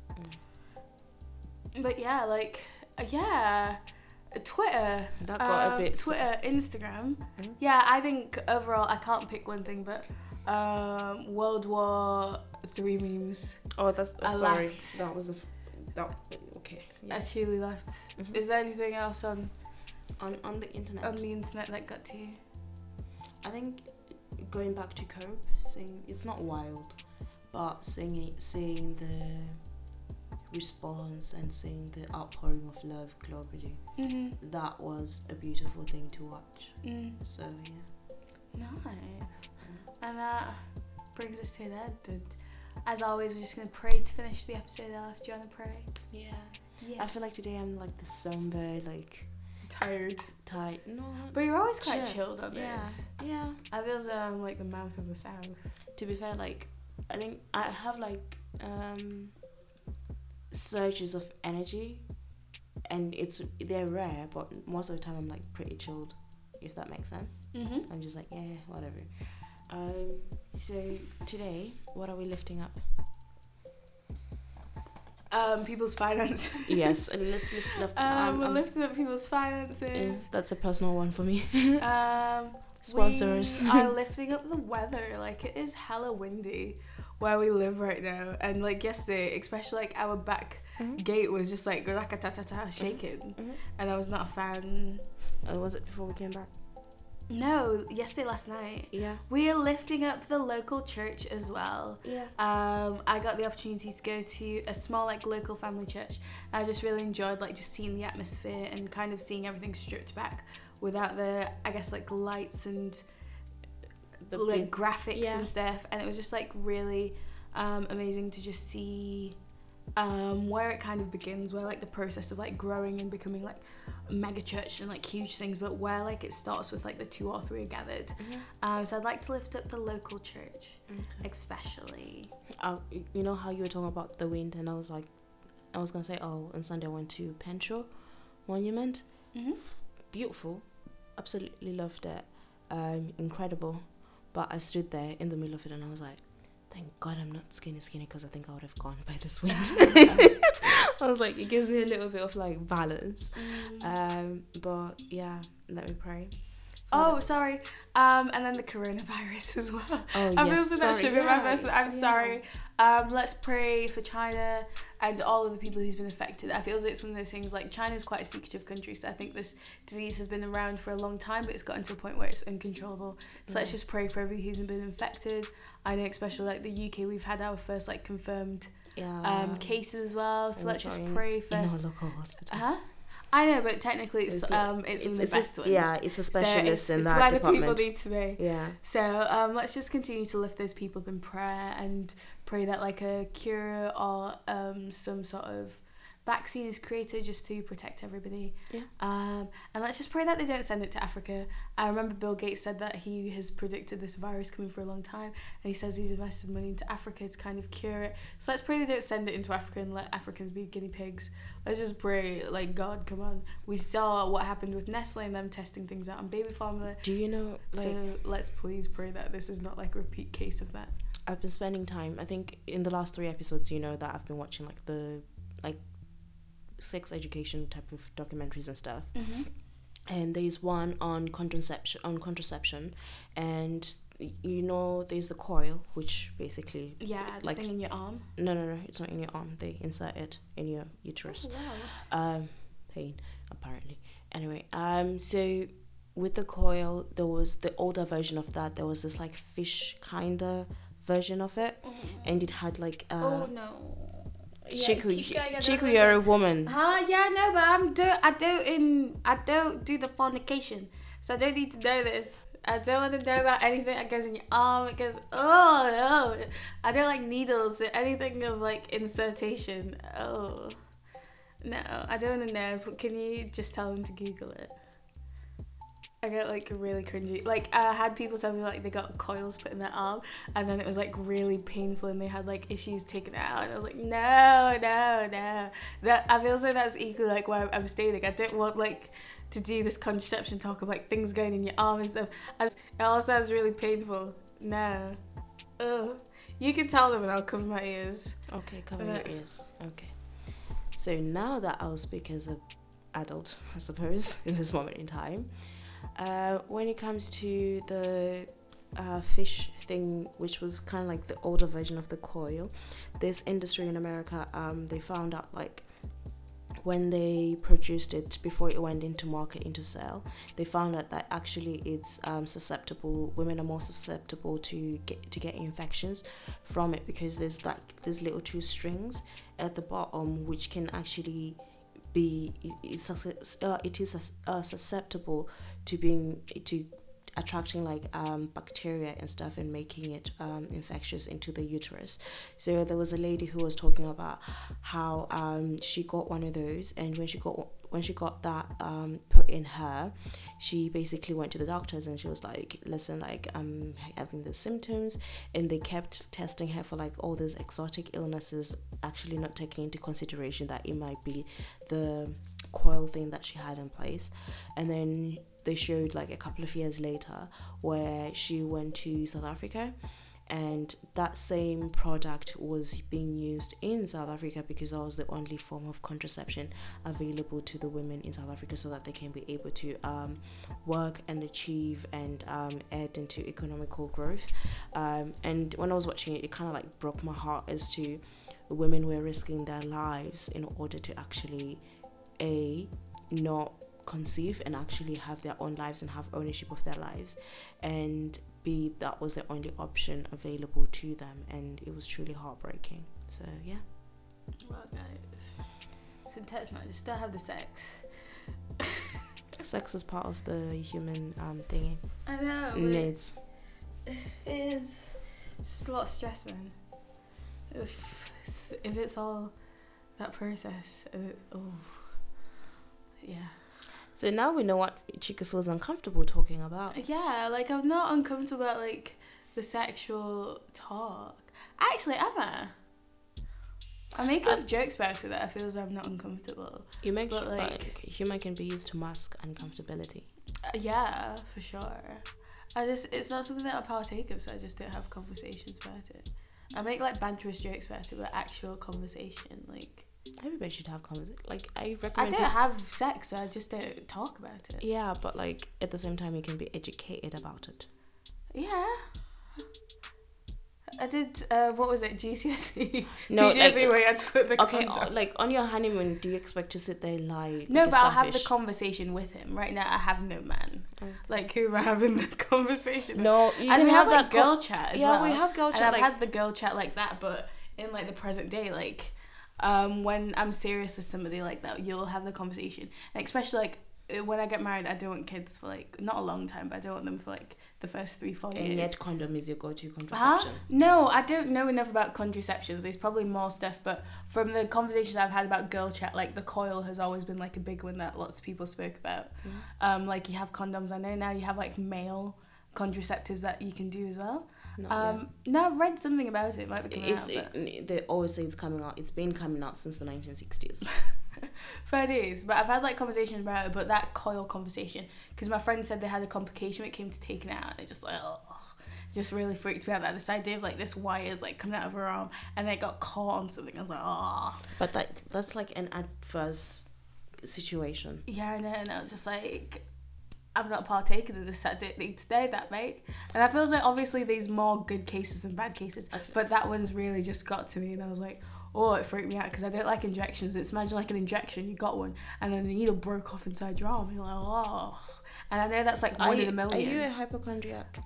Mm. But yeah, like, yeah, Twitter. That got um, a bit. Twitter, Instagram. Mm-hmm. Yeah, I think overall, I can't pick one thing, but um, World War Three memes. Oh, that's oh, sorry. Laughed. That was a f- that okay. Yeah. I truly laughed. Mm-hmm. Is there anything else on on on the internet. On the internet, that got to you? I think going back to Cope, saying it's not wild, but saying saying the response and saying the outpouring of love globally, mm-hmm. that was a beautiful thing to watch. Mm. So yeah, nice. Yeah. And that brings us to that. As always, we're just gonna pray to finish the episode off. Do you wanna pray? Yeah. Yeah. I feel like today I'm like the sunbird, like tired. Tired. No. But you're always quite chill. chilled on yeah. this. Yeah. I feel as though I'm like the mouth of the south. To be fair, like I think I have like um surges of energy, and it's they're rare, but most of the time I'm like pretty chilled, if that makes sense. Mm-hmm. I'm just like, yeah, whatever. Um so today, what are we lifting up? Um, people's finances. Yes, I mean, let's lift up. Um, um, we're um, lifting up people's finances. Yeah, that's a personal one for me. um, Sponsors. We are lifting up the weather. Like, it is hella windy where we live right now. And, like, yesterday, especially, like, our back mm-hmm. gate was just, like, rakatatata, shaking. Mm-hmm. And I was not a fan. Oh, was it before we came back? No, yesterday, last night. Yeah. We are lifting up the local church as well. Yeah. Um, I got the opportunity to go to a small, like, local family church. I just really enjoyed, like, just seeing the atmosphere and kind of seeing everything stripped back without the, I guess, like, lights and, the like, big, graphics yeah. and stuff. And it was just, like, really um, amazing to just see um, where it kind of begins, where, like, the process of, like, growing and becoming, like, mega church and like huge things, but where like it starts with like the two or three are gathered. Mm-hmm. Um, so I'd like to lift up the local church, okay. especially. Uh, you know how you were talking about the wind, and I was like, I was gonna say, oh, on Sunday I went to Penshaw Monument. Mm-hmm. Beautiful, absolutely loved it, um, incredible. But I stood there in the middle of it, and I was like, thank God I'm not skinny skinny, because I think I would have gone by this wind. I was like, it gives me a little bit of like balance. Mm. Um, but yeah, let me pray. Oh, that. sorry. Um, and then the coronavirus as well. Oh, I yes. feel that should be my first. I'm yeah. sorry. Um, let's pray for China and all of the people who's been affected. I feel as like it's one of those things, like China's quite a secretive country, so I think this disease has been around for a long time, but it's gotten to a point where it's uncontrollable. So mm. let's just pray for everybody who's been infected. I know, especially like the U K, we've had our first like confirmed yeah. um, cases as well. So I'm let's sorry. just pray for in our local hospital. Huh? I know, but technically it's um it's, it's one of the it's best a, ones. Yeah, it's a specialist so it's, in it's that where department. The people need to be. Yeah. So um, let's just continue to lift those people up in prayer and pray that like a cure or um some sort of vaccine is created just to protect everybody. Yeah. Um, and let's just pray that they don't send it to Africa. I remember Bill Gates said that he has predicted this virus coming for a long time, and he says he's invested money into Africa to kind of cure it. So let's pray they don't send it into Africa and let Africans be guinea pigs. Let's just pray, like, God, come on. We saw what happened with Nestle and them testing things out on baby formula. Do you know, like... So let's please pray that this is not, like, a repeat case of that. I've been spending time, I think, in the last three episodes, you know, that I've been watching, like, the, like, sex education type of documentaries and stuff, mm-hmm. and there's one on contraception on contraception and you know there's the coil, which basically yeah the like thing in your arm. No no no it's not in your arm, they insert it in your uterus. Oh, wow. um pain apparently anyway um so with the coil, there was the older version of that, there was this like fish kind of version of it. Oh. And it had like uh oh no Yeah, Chiku, Chiku, you're a woman. Huh? Yeah, no, but I'm do I do in I don't do the fornication, so I don't need to know this. I don't want to know about anything that goes in your arm. It goes, oh no, I don't like needles or anything of like insertion. Oh no, I don't want to know. But can you just tell them to Google it? I got like really cringy. Like I had people tell me like they got coils put in their arm, and then it was like really painful, and they had like issues taken out. And I was like, no, no, no. That I feel as though that's equally like where I'm staying. Like, I don't want like to do this contraception talk of like things going in your arm and stuff. I just, it all sounds really painful. No. Ugh. You can tell them, and I'll cover my ears. Okay, cover but, your ears. Okay. So now that I'll speak as an adult, I suppose, in this moment in time. Uh, when it comes to the uh, fish thing, which was kind of like the older version of the coil, this industry in America, um, they found out like when they produced it before it went into market into sale, they found out that actually it's um, susceptible. Women are more susceptible to get to get infections from it because there's like these little two strings at the bottom which can actually be it's, uh, it is uh, susceptible to being to attracting like um bacteria and stuff and making it um infectious into the uterus. So there was a lady who was talking about how um she got one of those, and when she got when she got that um put in her, she basically went to the doctors and she was like, listen, like I'm having the symptoms, and they kept testing her for like all these exotic illnesses, actually not taking into consideration that it might be the coil thing that she had in place. And then they showed like a couple of years later where she went to South Africa, and that same product was being used in South Africa because that was the only form of contraception available to the women in South Africa so that they can be able to um, work and achieve and um, add into economical growth. Um, and when I was watching it, it kind of like broke my heart as to women were risking their lives in order to actually a not conceive and actually have their own lives and have ownership of their lives, and b that was the only option available to them, and it was truly heartbreaking. So yeah, well guys, it's intense, man. Just don't have the sex. Sex is part of the human um thingy. I know needs. It is just a lot of stress, man. If, if it's all that process, it, oh yeah. So now we know what Chica feels uncomfortable talking about. Yeah, like I'm not uncomfortable about like the sexual talk. Actually, am I? I make um, jokes about it that I feel as I'm not uncomfortable. You make but, like humor can be used to mask uncomfortability. Uh, yeah, for sure. I just it's not something that I partake of, so I just don't have conversations about it. I make like banterous jokes about it, but actual conversation like. Everybody should have conversations. Like I recommend. I don't people- have sex, so I just don't talk about it. Yeah, but like at the same time, you can be educated about it. Yeah. I did. Uh, what was it? G C S E. No, G C S E like, where you had to put the. Okay, on, like on your honeymoon, do you expect to sit there and lie? No, like but I'll have the conversation with him. Right now, I have no man. Okay. Like who am I having the conversation? No, with? You and can we have, have that like, girl co- chat as yeah, well. Yeah, we have girl chat. And like, I've had the girl chat like that, but in like the present day, like. Um, when I'm serious with somebody like that, you'll have the conversation, and especially like when I get married, I don't want kids for like not a long time, but I don't want them for like the first three, four years. And yet, condom is your go-to contraception. Huh? No, I don't know enough about contraceptions. There's probably more stuff, but from the conversations I've had about girl chat, like the coil has always been like a big one that lots of people spoke about. Mm-hmm. Um, like you have condoms. I know now you have like male contraceptives that you can do as well. Not um yet. No, I've read something about it, it might be coming it's, out but... it, they always say it's coming out. It's been coming out since the nineteen sixties. Fair days. But I've had like conversations about it, but that coil conversation, because my friend said they had a complication when it came to taking it out, and it just like oh, just really freaked me out that this idea of like this wire is like coming out of her arm and then it got caught on something. I was like oh, but that that's like an adverse situation. Yeah, I know, and I was just like I'm not partaking of this, I don't need to know that, mate. And I feel like obviously there's more good cases than bad cases, but that one's really just got to me, and I was like oh, it freaked me out because I don't like injections. It's imagine like an injection, you got one and then the needle broke off inside your arm, you're like oh. And I know that's like one in a million. Are you a hypochondriac?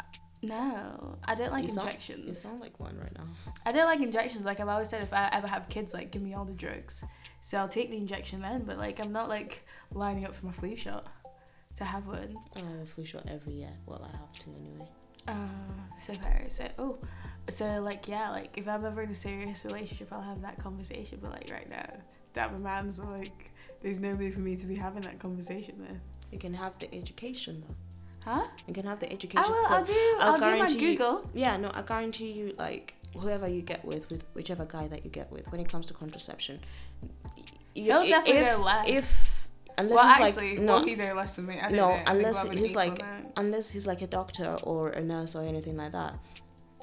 No, I don't like you injections sound, you sound like one right now. I don't like injections. Like I've always said, if I ever have kids, like give me all the drugs, so I'll take the injection then, but like I'm not like lining up for my flu shot to have one. I have a flu shot every year. Well, I have to anyway. Uh, so fair. So, oh. So, like, yeah, like, if I'm ever in a serious relationship, I'll have that conversation. But, like, right now, damn a man, so, like, there's nobody for me to be having that conversation with. You can have the education, though. Huh? You can have the education. I will. I'll do, I'll I'll do my Google. You, yeah, no, I guarantee you, like, whoever you get with, with whichever guy that you get with, when it comes to contraception, you'll if, definitely know less. If... Unless well, he's actually, like, no, well, he knows less than me. I don't no, know. unless like, he's like, unless he's like a doctor or a nurse or anything like that,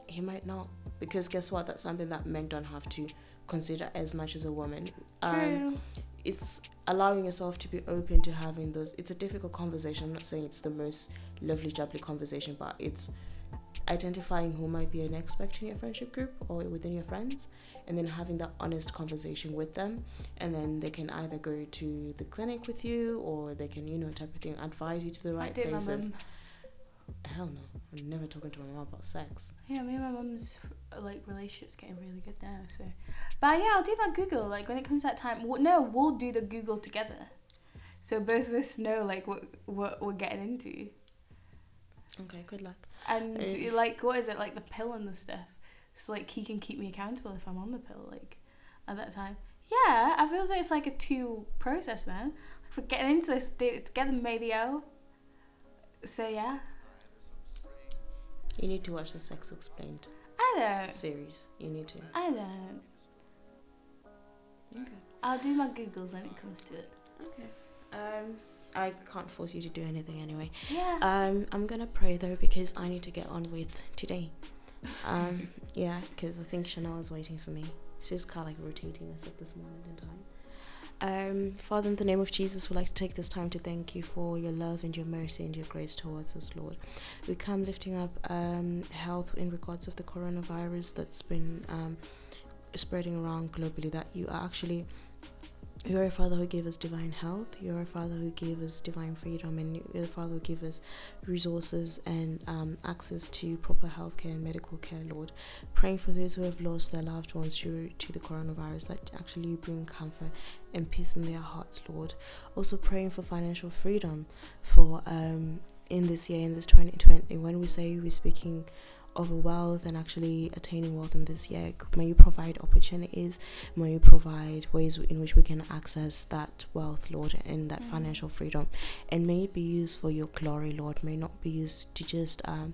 he might not. Because guess what? That's something that men don't have to consider as much as a woman. Um, True. It's allowing yourself to be open to having those. It's a difficult conversation. I'm not saying it's the most lovely, jubbly conversation, but it's identifying who might be an expect in your friendship group or within your friends, and then having that honest conversation with them. And then they can either go to the clinic with you, or they can, you know, type of thing, advise you to the right places. Hell no, I'm never talking to my mum about sex. Yeah, me and my mum's like relationship's getting really good now. So, but yeah, I'll do my Google. Like when it comes to that time, we'll, no, we'll do the Google together, so both of us know like what what we're getting into. Okay, good luck. And uh, like, what is it like the pill and the stuff? So like he can keep me accountable if I'm on the pill. Like at that time, yeah, I feel like it's like a two process, man. Like, we're getting into this together, Mayo. So yeah. You need to watch the Sex Explained. I don't. Series. You need to. I don't. Okay. I'll do my Googles when it comes to it. Okay. Um, I can't force you to do anything anyway. Yeah. Um, I'm gonna pray though because I need to get on with today. Um, yeah, because I think Chanel is waiting for me. She's kind of like rotating us at this moment in time. Um, Father, in the name of Jesus, we'd like to take this time to thank you for your love and your mercy and your grace towards us, Lord. We come lifting up um, health in regards of the coronavirus that's been um, spreading around globally, that you are actually, you are a Father who gave us divine health, you are a Father who gave us divine freedom, and you are a Father who gave us resources and um, access to proper healthcare and medical care, Lord. Praying for those who have lost their loved ones due to the coronavirus, that actually you bring comfort and peace in their hearts, Lord. Also praying for financial freedom for um in this year, in this twenty twenty. When we say we're speaking of wealth and actually attaining wealth in this year, may you provide opportunities, may you provide ways in which we can access that wealth, Lord, and that mm-hmm. financial freedom, and may it be used for your glory, Lord. May not be used to just um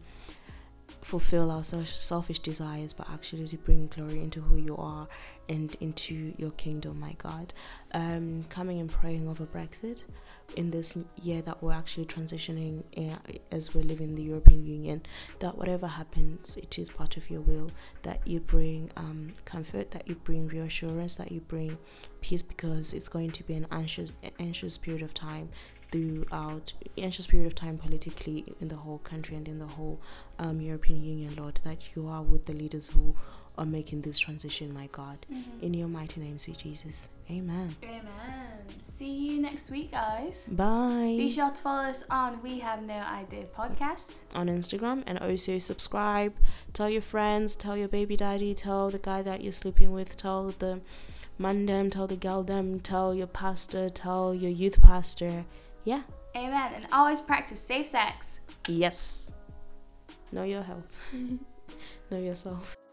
fulfill our selfish desires, but actually to bring glory into who you are and into your kingdom, my God. Um, coming and praying over Brexit in this year that we're actually transitioning uh, as we're living in the European Union, that whatever happens, it is part of your will, that you bring um, comfort, that you bring reassurance, that you bring peace, because it's going to be an anxious, anxious period of time throughout anxious period of time politically in the whole country and in the whole um, European Union, Lord, that you are with the leaders who are making this transition, my God. Mm-hmm. In your mighty name, sweet Jesus. Amen. Amen. See you next week, guys. Bye. Be sure to follow us on We Have No Idea Podcast on Instagram, and also subscribe. Tell your friends, tell your baby daddy, tell the guy that you're sleeping with, tell the man dem, tell the girl dem, tell your pastor, tell your youth pastor. Yeah. Amen. And always practice safe sex. Yes. Know your health. Know yourself.